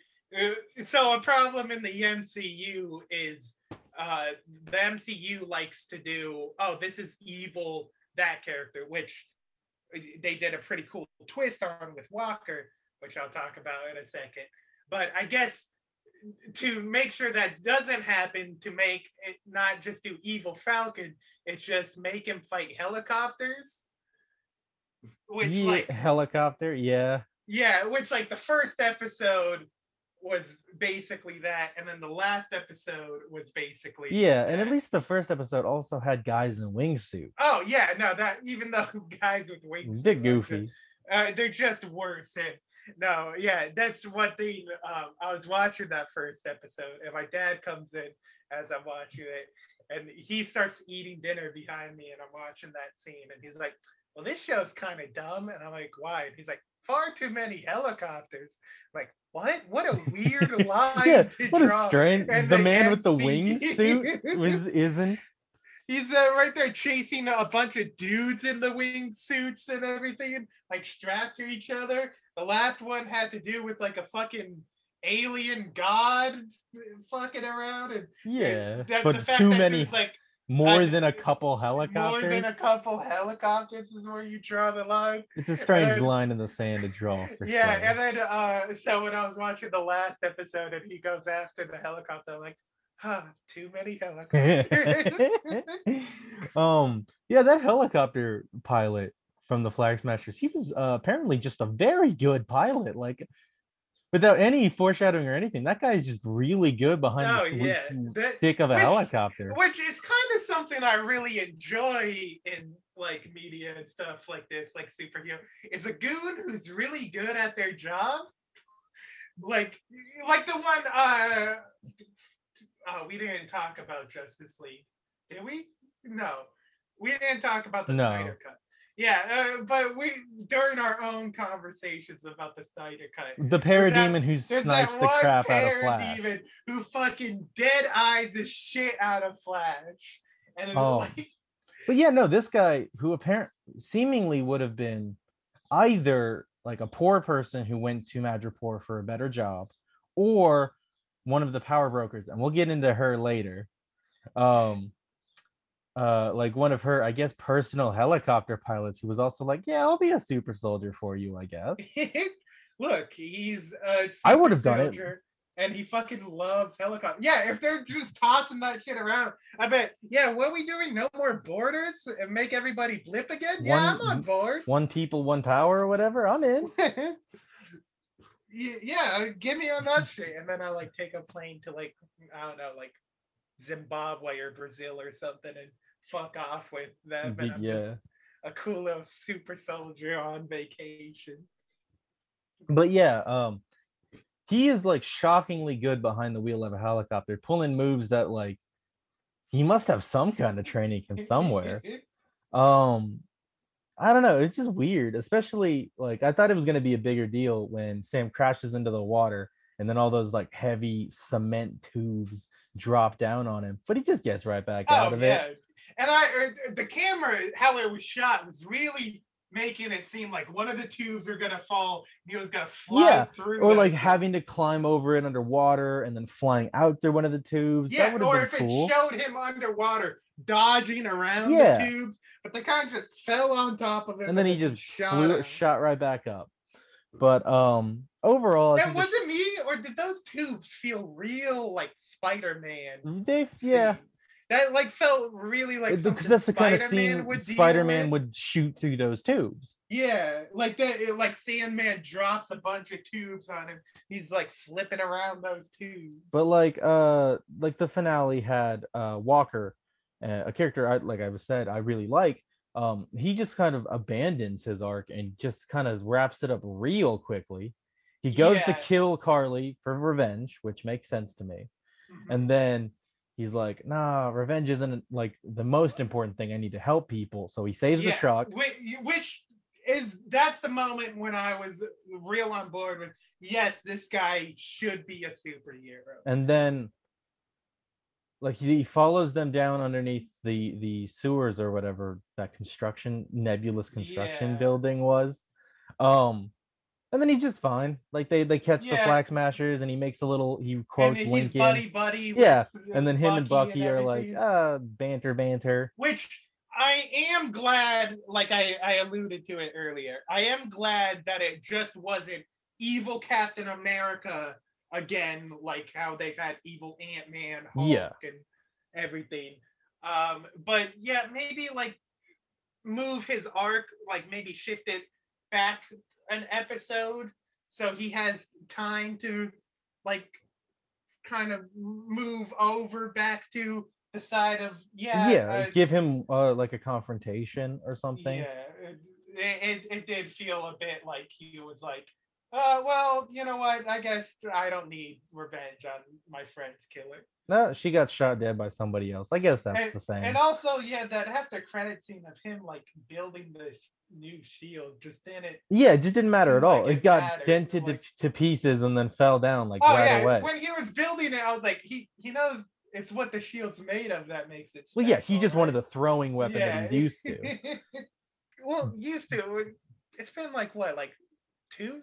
so a problem in the M C U is Uh, the M C U likes to do, oh, this is evil, that character, which they did a pretty cool twist on with Walker, which I'll talk about in a second. But I guess to make sure that doesn't happen, to make it not just do evil Falcon, it's just make him fight helicopters. Which yeah, like helicopter, yeah. Yeah, which like the first episode was basically that, and then the last episode was basically yeah that. And at least the first episode also had guys in wingsuits. Oh yeah, no, that even though guys with wingsuits, they're goofy, just, uh, they're just worse. And no, yeah, that's what the um I was watching that first episode, and my dad comes in as I'm watching it, and he starts eating dinner behind me, and I'm watching that scene, and he's like, well, this show's kind of dumb. And I'm like, why? And he's like, far too many helicopters. I'm like, what? What a weird line yeah, to what draw. A strange. And the man M C with the wingsuit was isn't. He's uh, right there chasing a bunch of dudes in the wingsuits and everything, like strapped to each other. The last one had to do with like a fucking alien god fucking around. And yeah, and that, but the fact too that many. There's, like, More I, than a couple helicopters? More than a couple helicopters is where you draw the line. It's a strange then, line in the sand to draw. For yeah, sure. And then, uh, so when I was watching the last episode and he goes after the helicopter, I'm like, huh, too many helicopters. um, yeah, that helicopter pilot from the Flag Smashers, he was uh, apparently just a very good pilot. Like, without any foreshadowing or anything, that guy is just really good behind oh, the yeah. that, stick of a which, helicopter. Which is kind of something I really enjoy in like media and stuff like this, like superhero. It's a goon who's really good at their job. Like, like the one. Uh, oh, we didn't talk about Justice League, did we? No, we didn't talk about the no. Snyder Cut. Yeah, uh, but we during our own conversations about the Snyder Cut, the parademon who snipes the crap out of Flash, parademon who fucking dead eyes the shit out of Flash, and oh, like... but yeah, no, this guy who apparently seemingly would have been either like a poor person who went to Madripoor for a better job, or one of the power brokers, and we'll get into her later. Um. Uh, like one of her, I guess, personal helicopter pilots who was also like, yeah, I'll be a super soldier for you, I guess. Look, he's a super I would have done soldier. And he fucking loves helicopters. Yeah, if they're just tossing that shit around, I bet. Yeah, what are we doing? No more borders and make everybody blip again? Yeah, one, I'm on board. One people, one power or whatever. I'm in. Yeah, give me on that shit. And then I like take a plane to like, I don't know, like Zimbabwe or Brazil or something and fuck off with them. And I'm yeah. just a cool little super soldier on vacation. But yeah, um, he is like shockingly good behind the wheel of a helicopter, pulling moves that like he must have some kind of training from somewhere. um, I don't know. It's just weird, especially like I thought it was going to be a bigger deal when Sam crashes into the water and then all those like heavy cement tubes drop down on him, but he just gets right back oh, out of yeah. it. And I, the camera, how it was shot was really making it seem like one of the tubes are gonna fall and he was gonna fly yeah. through or them. Like having to climb over it underwater and then flying out through one of the tubes. Yeah, that or been if cool. it showed him underwater dodging around yeah. the tubes, but they kind of just fell on top of it. And then he just shot, blew, shot right back up. But um overall that wasn't me, or did those tubes feel real like Spider-Man? They scene? yeah. That like felt really like because that's the Spider-Man kind of scene would Spider-Man would shoot through those tubes. Yeah, like that. It, like Sandman drops a bunch of tubes on him. He's like flipping around those tubes. But like, uh, like the finale had uh Walker, uh, a character I like. I said I really like. Um, he just kind of abandons his arc and just kind of wraps it up real quickly. He goes yeah. to kill Karli for revenge, which makes sense to me, mm-hmm. and then. He's like, nah, revenge isn't like the most important thing. I need to help people. So he saves yeah, the truck. Which is, that's the moment when I was real on board with, yes, this guy should be a superhero. And then like he follows them down underneath the, the sewers or whatever that construction, nebulous construction yeah. building was. Um, And then he's just fine. Like they they catch yeah. the Flag Smashers, and he makes a little. He quotes and Lincoln. Buddy, buddy. Yeah, and then him Bucky and Bucky and are like uh, banter, banter. Which I am glad. Like I I alluded to it earlier. I am glad that it just wasn't evil Captain America again, like how they've had evil Ant-Man, Hulk, yeah. and everything. Um, but yeah, maybe like move his arc, like maybe shift it back an episode so he has time to like kind of move over back to the side of yeah yeah uh, give him uh, like a confrontation or something. Yeah, it, it, it did feel a bit like he was like uh well, you know what, I guess I don't need revenge on my friend's killer. No, she got shot dead by somebody else. I guess that's and, the same. And also, yeah, that after credit scene of him like building the new shield just didn't. Yeah, it just didn't matter at all. Like, it, it got mattered. dented like, to, to pieces and then fell down like oh, right yeah. away. When he was building it, I was like, he he knows it's what the shield's made of that makes it special. Well, yeah, he just right? wanted a throwing weapon yeah. that he's used to. Well, used to. It's been like what, like two.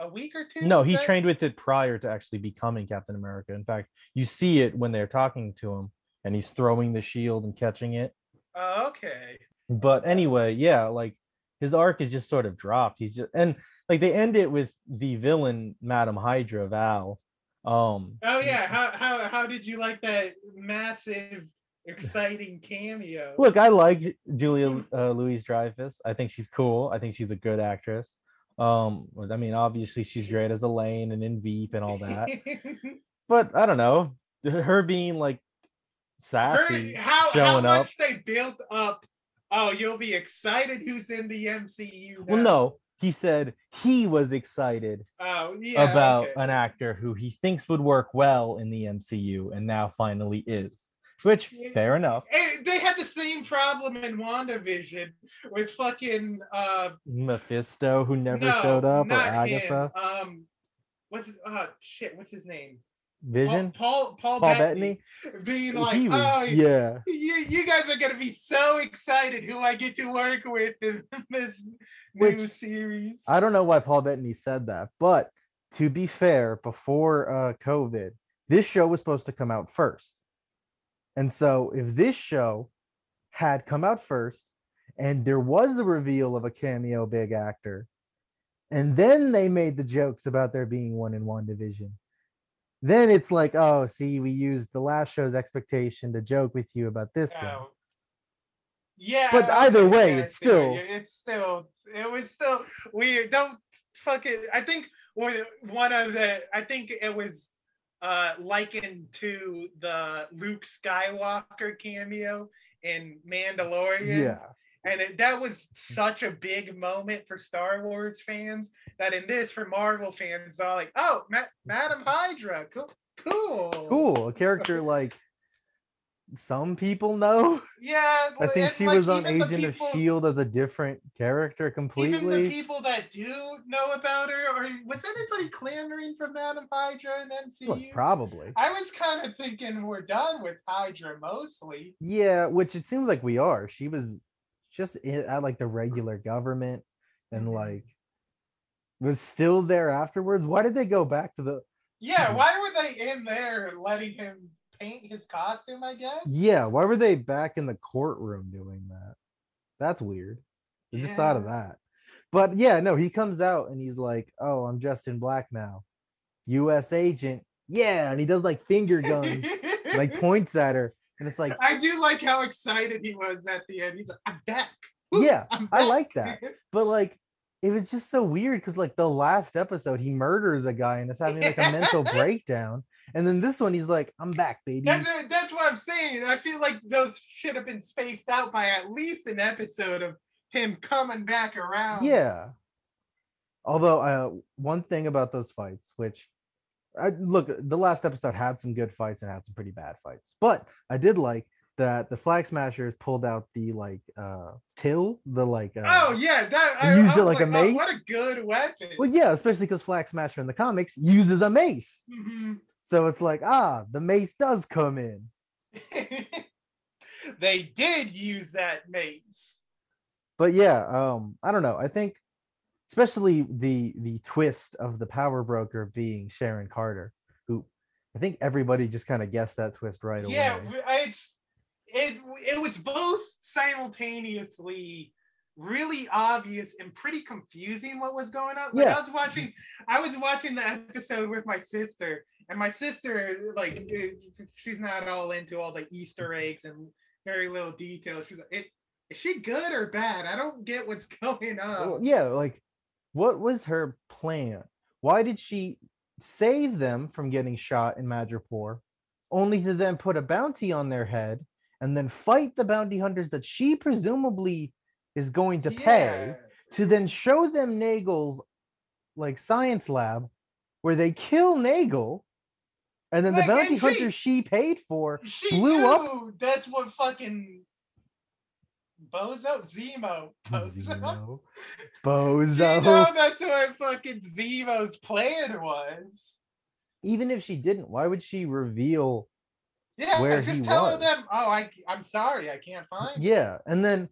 A week or two? No, he then? trained with it prior to actually becoming Captain America. In fact, you see it when they're talking to him and he's throwing the shield and catching it. Oh, okay. But anyway, yeah, like his arc is just sort of dropped. He's just, and like they end it with the villain, Madame Hydra, Val. Um, oh, yeah. How, how, how did you like that massive, exciting cameo? Look, I like Julia uh, Louis-Dreyfus. I think she's cool. I think she's a good actress. Um, I mean, obviously she's great as Elaine and in Veep and all that, but I don't know, her being like sassy, her, how, showing how much up. They built up. Oh, you'll be excited who's in the M C U now. Well, no, he said he was excited oh, yeah, about okay. an actor who he thinks would work well in the M C U and now finally is. Which, fair enough. They had the same problem in WandaVision with fucking... Uh, Mephisto, who never no, showed up, or Agatha. Him. Um, what's uh, shit, what's his name? Vision? Paul Paul, Paul, Paul Bettany. Bettany. Being like, was, oh, yeah. You, you guys are going to be so excited who I get to work with in this Which, new series. I don't know why Paul Bettany said that, but to be fair, before uh, COVID, this show was supposed to come out first. And so if this show had come out first and there was the reveal of a cameo big actor, and then they made the jokes about there being one in WandaVision, Then it's like, oh, see, we used the last show's expectation to joke with you about this uh, one. Yeah, but either way, it's still, it's still, it was still weird. Don't fuck it. I think one of the, I think it was uh, likened to the Luke Skywalker cameo in Mandalorian. Yeah, and it, that was such a big moment for Star Wars fans that in this, for Marvel fans, they're all like, oh, Ma- Madame Hydra, cool, cool, cool, a character like. Some people know. Yeah, I think she like was on Agent people, of Shield as a different character completely. Even the people that do know about her, or was anybody clamoring for Madame Hydra in M C U? Look, probably. I was kind of thinking we're done with Hydra mostly. Yeah, which it seems like we are. She was just in, at like the regular government, and like was still there afterwards. Why did they go back to the? Yeah, why were they in there letting him? Paint his costume, I guess. Yeah, why were they back in the courtroom doing that? That's weird. I yeah. just thought of that. But yeah, no, he comes out and he's like, "Oh, I'm Justin Black now, U S agent." Yeah, and he does like finger guns, like points at her, and it's like, I do like how excited he was at the end. He's like, "I'm back." Woo, yeah, I'm back. I like that. But like, it was just so weird because like the last episode, he murders a guy and is having like a mental breakdown. And then this one, he's like, I'm back, baby. That's, a, that's what I'm saying. I feel like those should have been spaced out by at least an episode of him coming back around. Yeah. Although, uh, one thing about those fights, which, I, look, the last episode had some good fights and had some pretty bad fights. But I did like that the Flag Smashers pulled out the, like, uh, till, the, like... Uh, oh, yeah, that... I, used I was it like, like a mace. Oh, what a good weapon. Well, yeah, especially because Flag Smasher in the comics uses a mace. Mm-hmm. So it's like, ah, the mace does come in. They did use that mace. But yeah, um, I don't know. I think especially the the twist of the power broker being Sharon Carter, who I think everybody just kind of guessed that twist right away. Yeah, it's it it was both simultaneously really obvious and pretty confusing what was going on. Like yeah. I was watching, I was watching the episode with my sister. And my sister, like, she's not all into all the Easter eggs and very little detail. She's like, it, is she good or bad? I don't get what's going on. Well, yeah, like, what was her plan? Why did she save them from getting shot in Madripoor, only to then put a bounty on their head and then fight the bounty hunters that she presumably is going to pay yeah. to then show them Nagel's, like, science lab where they kill Nagel? And then like, the bounty she, hunter she paid for she blew knew up. That's what fucking Bozo Zemo Bozo Zemo. Bozo. You know that's what fucking Zemo's plan was. Even if she didn't, why would she reveal? Yeah, where just he tell was? them. Oh, I I'm sorry, I can't find. Yeah, it. And then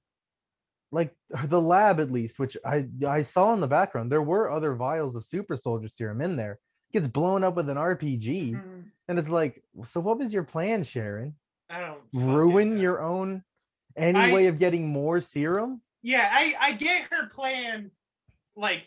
like the lab at least, which I I saw in the background, there were other vials of super soldier serum in there. Gets blown up with an R P G, mm-hmm. and it's like, so what was your plan, Sharon? I don't ruin know. your own any I, way of getting more serum. Yeah, I I get her plan. Like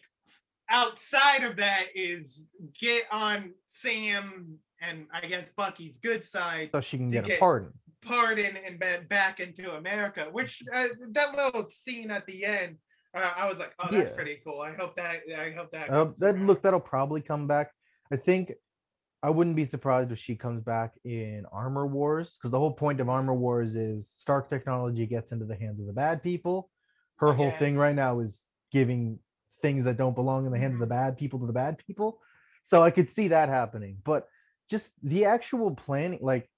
outside of that is get on Sam and I guess Bucky's good side, so she can get a get pardon, pardon, and back into America. Which uh, that little scene at the end, uh, I was like, oh, that's yeah. pretty cool. I hope that I hope that uh, that look that'll probably come back. I think I wouldn't be surprised if she comes back in Armor Wars, because the whole point of Armor Wars is Stark technology gets into the hands of the bad people. Her okay. whole thing right now is giving things that don't belong in the hands of the bad people to the bad people. So I could see that happening. But just the actual planning, like,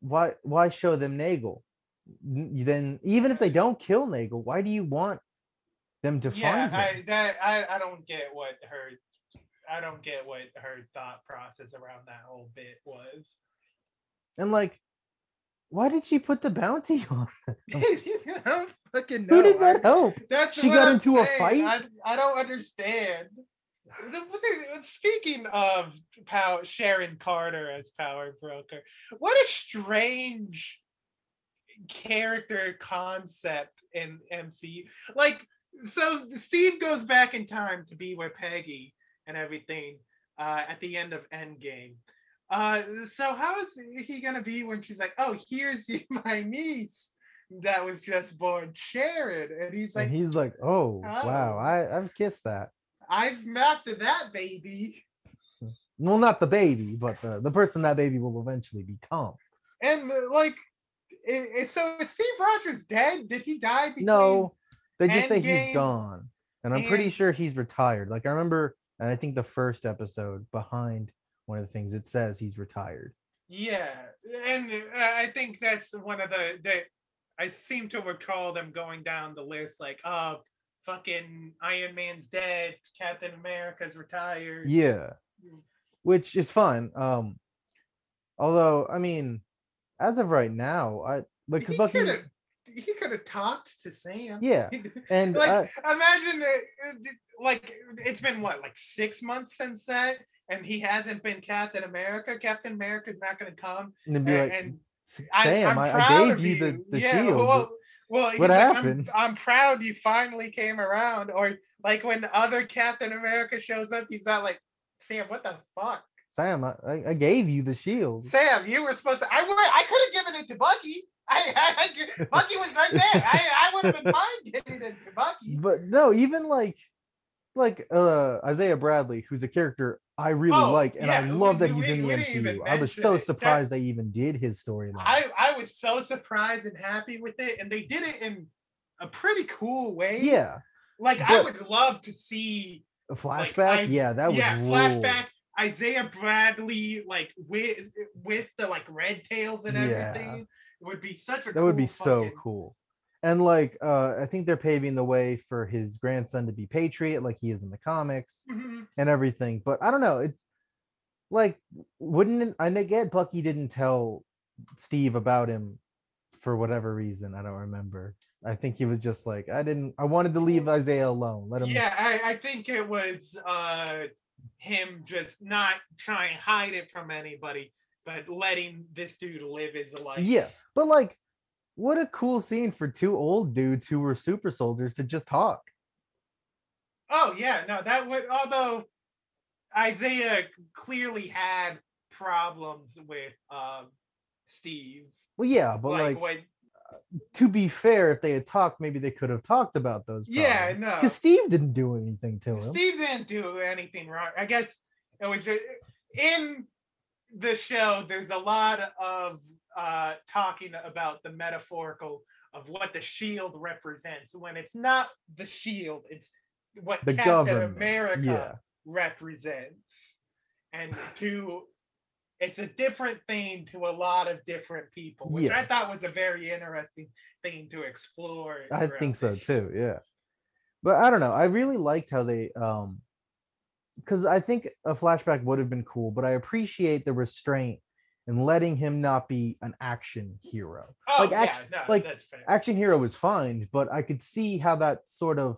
why why show them Nagel? Then even if they don't kill Nagel, why do you want them to yeah, find him? I, that, I, I don't get what her... I don't get what her thought process around that whole bit was. And like, why did she put the bounty on them? I don't fucking know. Who did that help? That's she got I'm into saying. a fight? I, I don't understand. Speaking of power, Sharon Carter as Power Broker, what a strange character concept in M C U. Like, so Steve goes back in time to be with Peggy and everything uh, at the end of Endgame. Uh, so how is he going to be when she's like, oh, here's my niece that was just born, Sharon. And he's like, and he's like, oh, oh wow, I, I've kissed that. I've mapped that baby. Well, not the baby, but the, the person that baby will eventually become. And like, it, it, so is Steve Rogers dead? Did he die? No, they just say he's gone. And I'm and... pretty sure he's retired. Like I remember, and I think the first episode behind one of the things it says he's retired. Yeah, and uh, I think that's one of the, the, I seem to recall them going down the list like, oh, fucking Iron Man's dead, Captain America's retired. Yeah, which is fun. Um, although, I mean, as of right now, I like because Bucky. He could have talked to Sam. Yeah, and like uh, imagine, like it's been what, like six months since that, and he hasn't been Captain America. Captain America's not going to come. And, be like, and Sam, I, I'm proud I gave of you the, the yeah, shield. Well, well what happened? Like, I'm, I'm proud you finally came around. Or like when other Captain America shows up, he's not like, Sam, what the fuck? Sam, I, I gave you the shield. Sam, you were supposed to. I would. I could have given it to Bucky. I, I, I Bucky was right there. I, I would have been fine giving it to Bucky. But no, even like, like uh, Isaiah Bradley, who's a character I really oh, like, and yeah. I love we, that he's we, in the M C U. I was so surprised that, they even did his storyline. I, I was so surprised and happy with it, and they did it in a pretty cool way. Yeah, like but, I would love to see a flashback. Like, I, yeah, that would yeah roll. Flashback. Isaiah Bradley, like with with the like red tails and everything. Yeah. It would be such a that cool would be fucking... so cool. And like uh I think they're paving the way for his grandson to be Patriot like he is in the comics mm-hmm. and everything. But I don't know, it's like wouldn't it, I get Bucky didn't tell Steve about him for whatever reason. I don't remember. I think he was just like, I didn't I wanted to leave Isaiah alone. Let him Yeah, I, I think it was uh him just not trying to hide it from anybody. But letting this dude live his life. Yeah, but like, what a cool scene for two old dudes who were super soldiers to just talk. Oh yeah, no, that would. Although Isaiah clearly had problems with um, Steve. Well, yeah, but like, like when, to be fair, if they had talked, maybe they could have talked about those. Problems. Yeah, no, because Steve didn't do anything to him. Steve didn't do anything wrong. I guess it was just in. The show, there's a lot of uh talking about the metaphorical of what the shield represents when it's not the shield, it's what the Captain government. America yeah. represents. And to it's a different thing to a lot of different people, which yeah. I thought was a very interesting thing to explore. I think so too, yeah. But I don't know, I really liked how they um because I think a flashback would have been cool, but I appreciate the restraint in letting him not be an action hero. Oh, like, act- yeah, no, like that's fair. Action hero is fine, but I could see how that sort of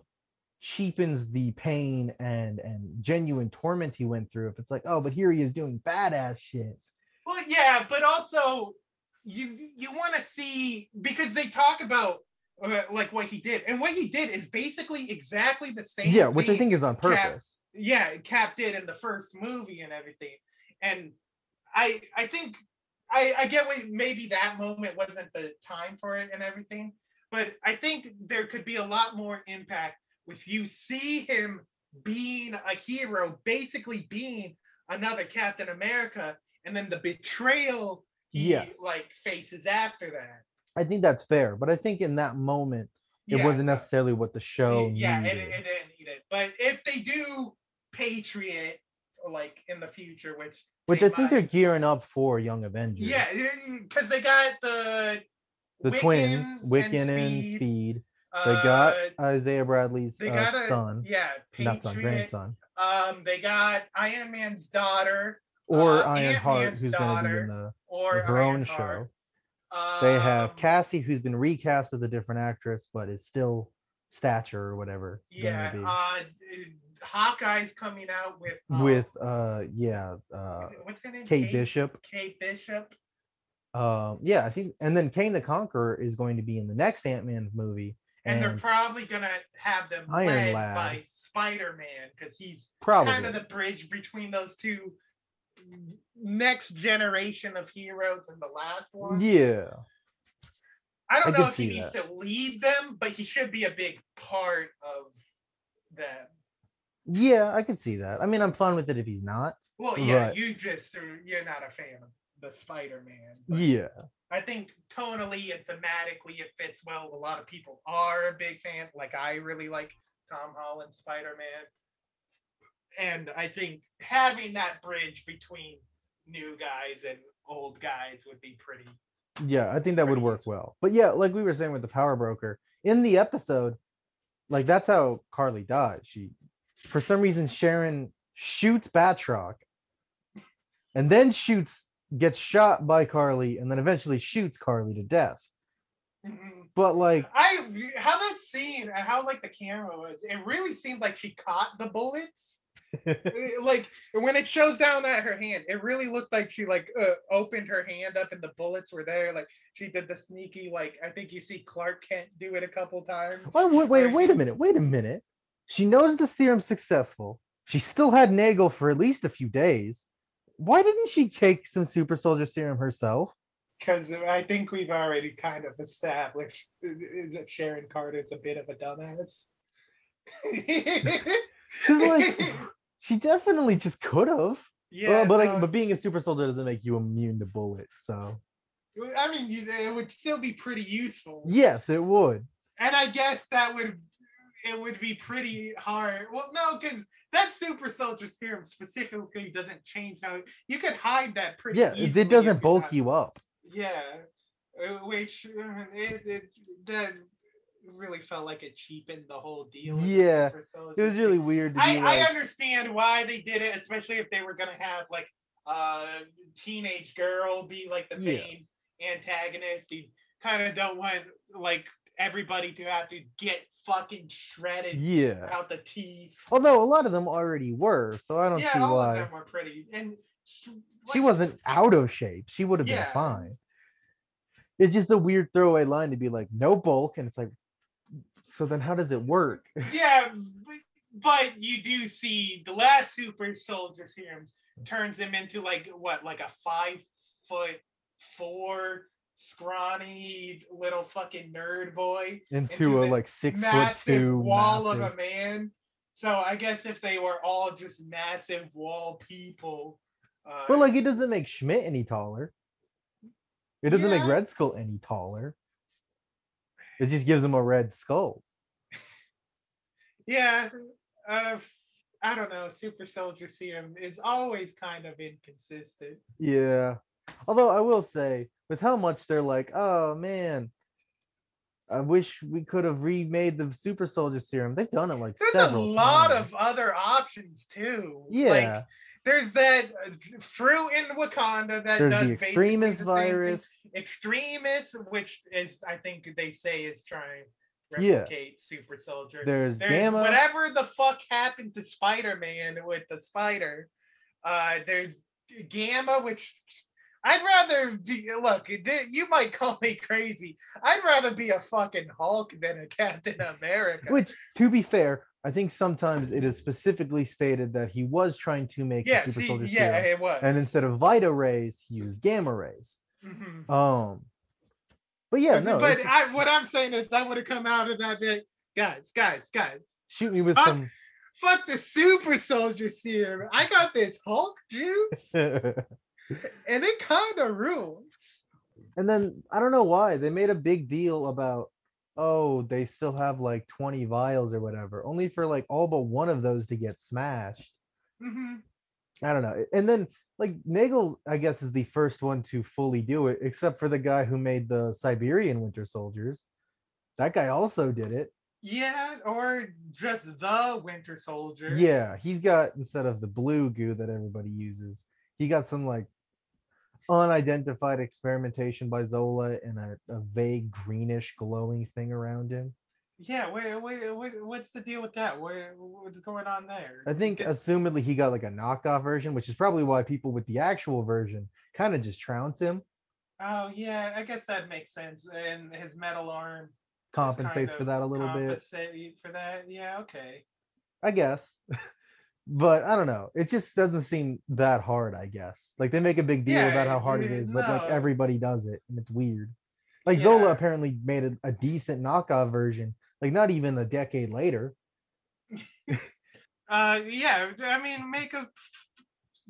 cheapens the pain and, and genuine torment he went through. If it's like, oh, but here he is doing badass shit. Well, yeah, but also you you want to see, because they talk about uh, like what he did, and what he did is basically exactly the same. Yeah, which I think is on purpose. Cap- Yeah, Cap did in the first movie and everything, and I I think I I get what maybe that moment wasn't the time for it and everything, but I think there could be a lot more impact if you see him being a hero, basically being another Captain America, and then the betrayal he yes. like faces after that. I think that's fair, but I think in that moment it yeah, wasn't necessarily what the show. Yeah, needed. It, it didn't need it, but if they do. Patriot like in the future which which I think they're gearing up for Young Avengers yeah because they got the the Wiccan twins Wiccan and Speed, and Speed. Uh, they got Isaiah Bradley's they got uh, a, son yeah Patriot. Not son, grandson um they got Iron Man's daughter or uh, Iron Heart who's going to be in the, or her Iron own Heart. Show um, they have Cassie who's been recast as a different actress but is still stature or whatever yeah uh Hawkeye's coming out with um, with uh yeah uh what's her name? Kate, Kate Bishop Kate Bishop um yeah I think and then Kane the Conqueror is going to be in the next Ant-Man movie and, and they're probably gonna have them Iron led Lad. By Spider-Man because he's probably kind of the bridge between those two next generation of heroes in the last one. Yeah. I don't I know if he needs that. to lead them, but he should be a big part of them. Yeah, I can see that. I mean, I'm fine with it if he's not. Well, yeah, but... you just, you're not a fan of the Spider-Man. Yeah. I think tonally and thematically it fits well. A lot of people are a big fan. Like, I really like Tom Holland's Spider-Man. And I think having that bridge between new guys and old guys would be pretty... Yeah, I think that would work well. But yeah, like we were saying with the Power Broker, in the episode, like, that's how Karli died. She, for some reason, Sharon shoots Batroc and then shoots, gets shot by Karli, and then eventually shoots Karli to death. Mm-hmm. But like, I how that scene and how like the camera was, it really seemed like she caught the bullets. Like, when it shows down at her hand, it really looked like she like uh, opened her hand up and the bullets were there. Like, she did the sneaky, like, I think you see Clark Kent do it a couple times. Wait wait wait, wait a minute wait a minute she knows the serum's successful. She still had Nagel for at least a few days. Why didn't she take some super soldier serum herself? Because I think we've already kind of established that Sharon Carter is a bit of a dumbass. Like, she definitely just could have. Yeah, uh, but like, uh, but being a super soldier doesn't make you immune to bullets. So, I mean, it would still be pretty useful. Yes, it would. And I guess that would it would be pretty hard. Well, no, because that super soldier serum specifically doesn't change how you could hide that pretty. Yeah, easily it doesn't bulk hide. you up. Yeah, which it, it that really felt like it cheapened the whole deal. Yeah, it was really weird. To I, be like... I understand why they did it, especially if they were gonna have like a uh, teenage girl be like the main yes. antagonist. You kind of don't want like everybody to have to get fucking shredded yeah. out the teeth. Although a lot of them already were, so I don't yeah, see why. Yeah, all of them were pretty and. She, like, she wasn't out of shape. She would have been yeah. fine. It's just a weird throwaway line to be like, no bulk, and it's like, so then how does it work? Yeah, but you do see the last super soldier serum turns him into like what, like a five foot four scrawny little fucking nerd boy into, into a like six foot two wall massive. Of a man. So I guess if they were all just massive wall people. Uh, but like, it doesn't make Schmidt any taller. It doesn't yeah. make Red Skull any taller. It just gives him a red skull. Yeah, uh, I don't know. Super Soldier Serum is always kind of inconsistent. Yeah, although I will say, with how much they're like, oh man, I wish we could have remade the Super Soldier Serum. They've done it like There's several There's a lot times. Of other options too. Yeah. Like, there's that fruit in Wakanda that There's does the extremist virus. Extremists, which is, I think they say is trying to replicate yeah. Super Soldier. There's, There's Gamma. Whatever the fuck happened to Spider-Man with the spider. Uh, there's Gamma, which I'd rather be, look, you might call me crazy. I'd rather be a fucking Hulk than a Captain America. Which, to be fair, I think sometimes it is specifically stated that he was trying to make yes, the super soldier he, yeah, serum, it was. And instead of Vita rays, he used gamma rays. Mm-hmm. Um, but yeah, no. But I, what I'm saying is, I would have come out of that day, guys, guys, guys. Shoot me with fuck, some. Fuck the super soldier serum. I got this Hulk juice, and it kind of rules. And then I don't know why they made a big deal about. Oh, they still have like twenty vials or whatever, only for like all but one of those to get smashed. Mm-hmm. I don't know. And then like Nagel, I guess, is the first one to fully do it, except for the guy who made the Siberian Winter Soldiers. That guy also did it. Yeah, or just the Winter Soldier. Yeah, he's got, instead of the blue goo that everybody uses, he got some like unidentified experimentation by Zola and a, a vague greenish glowing thing around him. Yeah, wait, wait, wait what's the deal with that? What, what's going on there? I think, assumedly, he got like a knockoff version, which is probably why people with the actual version kind of just trounce him. Oh, yeah, I guess that makes sense. And his metal arm compensates for that a little bit. Compensate for that, yeah, okay. I guess. But I don't know. It just doesn't seem that hard, I guess. Like, they make a big deal yeah, about how hard it, it is, no. but like everybody does it, and it's weird. Like yeah. Zola apparently made a, a decent knockoff version, like not even a decade later. uh, yeah, I mean, make a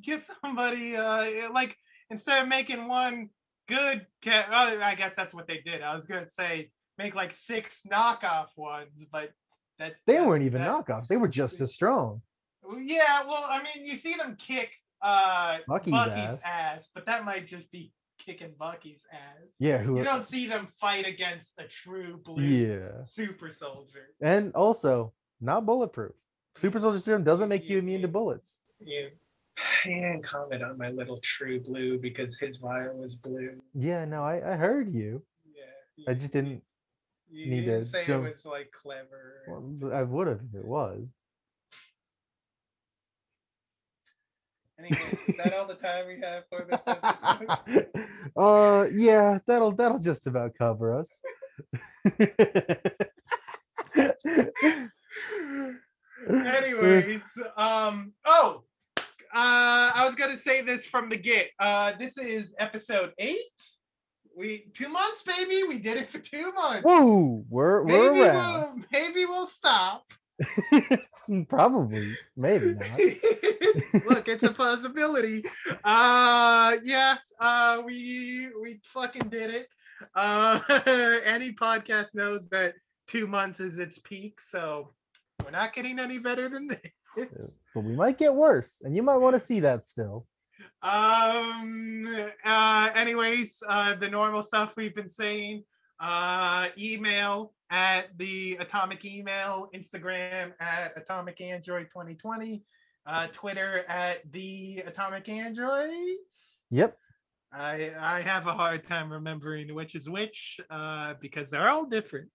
give somebody uh like instead of making one good, ca- oh, I guess that's what they did. I was gonna say make like six knockoff ones, but that they weren't even that, knockoffs. They were just as strong. Yeah, well, I mean, you see them kick uh, Bucky's, Bucky's ass. ass, but that might just be kicking Bucky's ass. Yeah, who you don't see them fight against a true blue yeah. super soldier. And also, not bulletproof. Super soldier serum doesn't make you, you immune you, to bullets. Yeah, and comment on my little true blue because his vial was blue. Yeah, no, I, I heard you. Yeah, you, I just didn't you, you need didn't to say jump. It was like clever. Well, I would have if it was. Anyway, is that all the time we have for this episode? Uh, yeah, that'll that'll just about cover us. Anyways, um, oh, uh, I was gonna say this from the get. Uh, this is episode eight. We two months, baby. We did it for two months. Whoa, we're we're maybe around. We'll, maybe we'll stop. Probably, maybe not. Look, it's a possibility. Uh, yeah, uh, we we fucking did it. Uh, any podcast knows that two months is its peak, so we're not getting any better than this. But we might get worse, and you might want to see that still. Um. Uh. Anyways, uh, the normal stuff we've been saying. Uh, email at the Atomic Email, Instagram at Atomic Android twenty twenty, uh, Twitter at the Atomic Androids. Yep. I I have a hard time remembering which is which uh, because they're all different.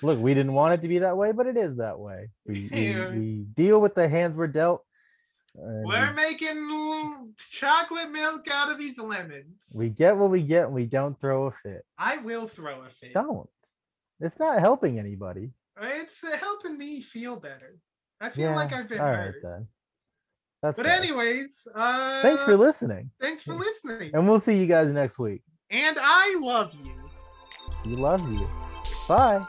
Look, we didn't want it to be that way, but it is that way. We, yeah. we, we deal with the hands we're dealt. And we're making chocolate milk out of these lemons. We get what we get and we don't throw a fit. I will throw a fit. Don't. It's not helping anybody. It's helping me feel better. I feel yeah, like I've been all hurt. Right, then. That's but bad. Anyways, uh, thanks for listening. Thanks for listening. And we'll see you guys next week. And I love you. He loves you. Bye.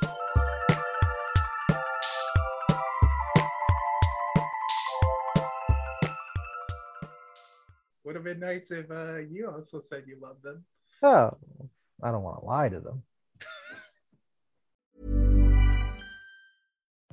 Would have been nice if uh, you also said you love them. Oh, I don't want to lie to them.